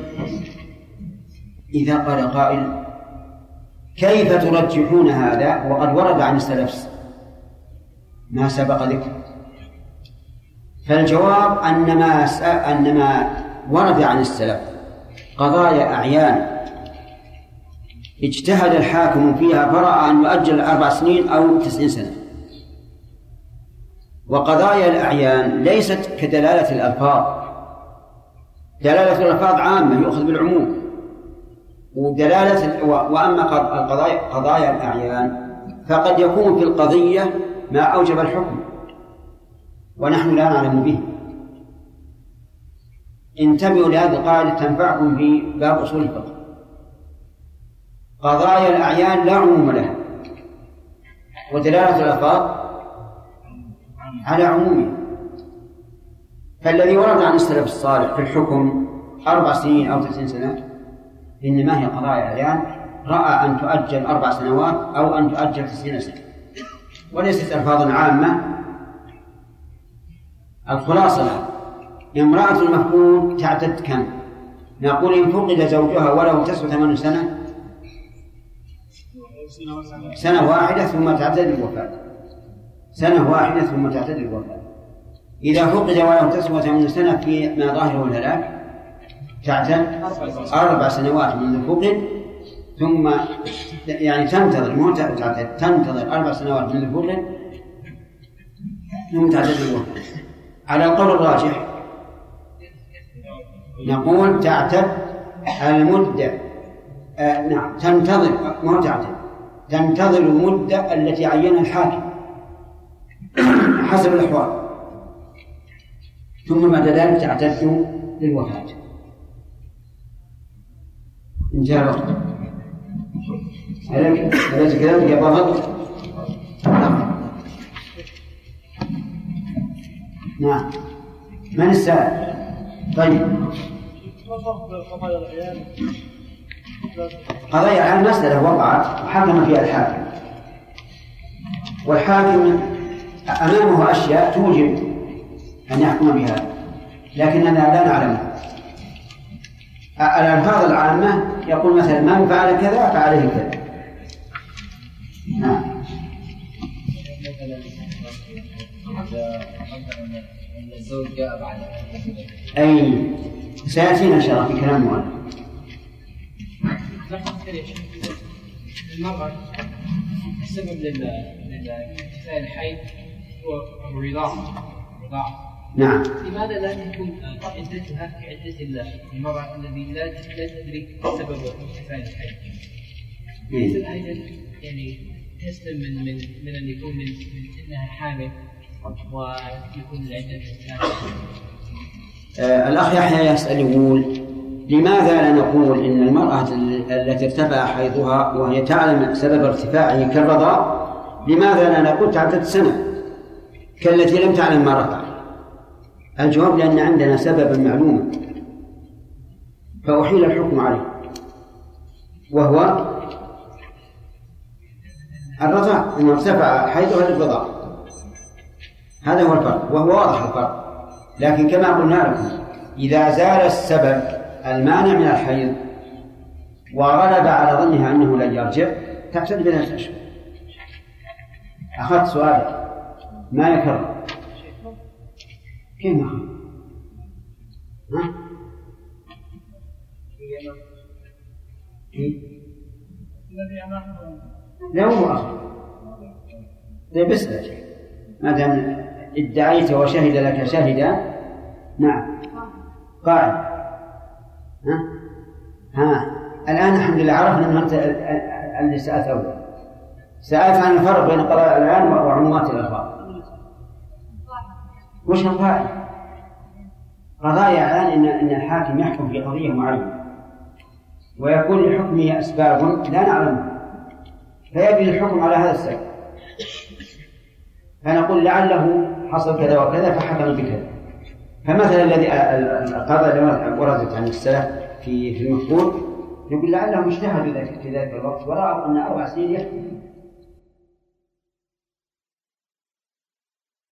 إذا قال قائل كيف ترجحون هذا وقد ورد عن السلف ما سبق ذكره؟ فالجواب أن ما ورد عن السلف قضايا أعيان اجتهد الحاكم فيها فرأى أن يؤجل 4 سنين أو 90 سنة، وقضايا الأعيان ليست كدلالة الألفاظ. دلالة الألفاظ عامة يؤخذ بالعموم، وأما قضايا الأعيان فقد يكون في القضية ما أوجب الحكم ونحن لا نعلم به. انتبهوا لهذه القاعدة تنفعكم في باب أصول الفقه. قضايا الأعيان لا عموم لها، ودلالة الألفاظ على عمومه. فالذي ورد عن السلف الصالح في الحكم 4 سنين أو 90 سنة إنما هي قضايا أعيان رأى أن تؤجل 4 سنوات أو أن تؤجل 90 سنة، وليست ألفاظا عامة. الخلاصة امرأة المفقود تعتد كم؟ نقول إن فقد زوجها وله 89 سنة 1 سنة ثم تعتد الوفاة، 1 سنة ثم تعتد الوفاة. إذا فقد وله 89 سنة في ما ظاهره الهلاك تعتد 4 سنوات منذ فقد ثم يعني تنتظر مو تعتد، تنتظر 4 سنوات من البلد ثم تعتد الوقت. على القول الراجح نقول تعتد المدة، نعم تنتظر، مو تعتد، تنتظر المدة التي عينها الحاكم حسب الأحوال، ثم بعد ذلك تعتد للوفاة. انتهى الوقت. أليس كذلك يا بابا؟ نعم. من السائل؟ طيب. قضايا العيان مسألة وقعت وحكم فيها الحاكم، والحاكم أمامه أشياء توجب أن يحكم بها، لكننا لا نعلمها. الألفاظ العامة يقول مثلا من فعل كذا فعليه كذا. نعم. الزوج جاء بعد أي سيأتينا شرح في كلام مؤلف. المرأة السبب لانتفاء الحيض هو الرضاعة. نعم. لماذا لا تكون عدتها كعدة المرأة التي لا تدري سبب انتفاء الحيض؟ ليس الحيض يعني تسلم من أن يكون من أنها حامل ويكون العدة الأخ يحيى يسأل يقول لماذا لا نقول إن المرأة التي ارتفع حيضها وهي تعلم سبب ارتفاعه كالرضاع، لماذا لا نقول تعتد سنة كالتي لم تعلم ما رضع؟ الجواب لأن عندنا سببا معلوما فأحيل الحكم عليه وهو الرضاع، إن ارتفع حيضها للرضاع، هذا هو الفرق وهو واضح الفرق. لكن كما قلنا لكم إذا زال السبب المانع من الحيض وغلب على ظنها أنه لن يرجع تعتد بلا أشهر. أخذت سؤالك ما يكرر كيف نحن؟ ها؟ لا هو أخذ طيب اسأل ما دام ادعيت وشهد لك شاهدا. نعم قائم. ها الآن الحمد لله عرفنا أن اللي سألت أول سألت عن الفرق بين قراءة الآن وعمومات الألفاظ. وش القاعدة؟ قضايا الآن إن الحاكم يحكم في قضية معينة ويكون لحكمه أسباب لا نعلمها فيبني الحكم على هذا السبب، فنقول لعله حصل كذا وكذا فحكم بكذا. فمثلا الذي القضاء التي وردت عن السلف في المفقود يقول لعلهم اجتهدوا في ذلك الوقت ورأوا أن 4 سنين يحكم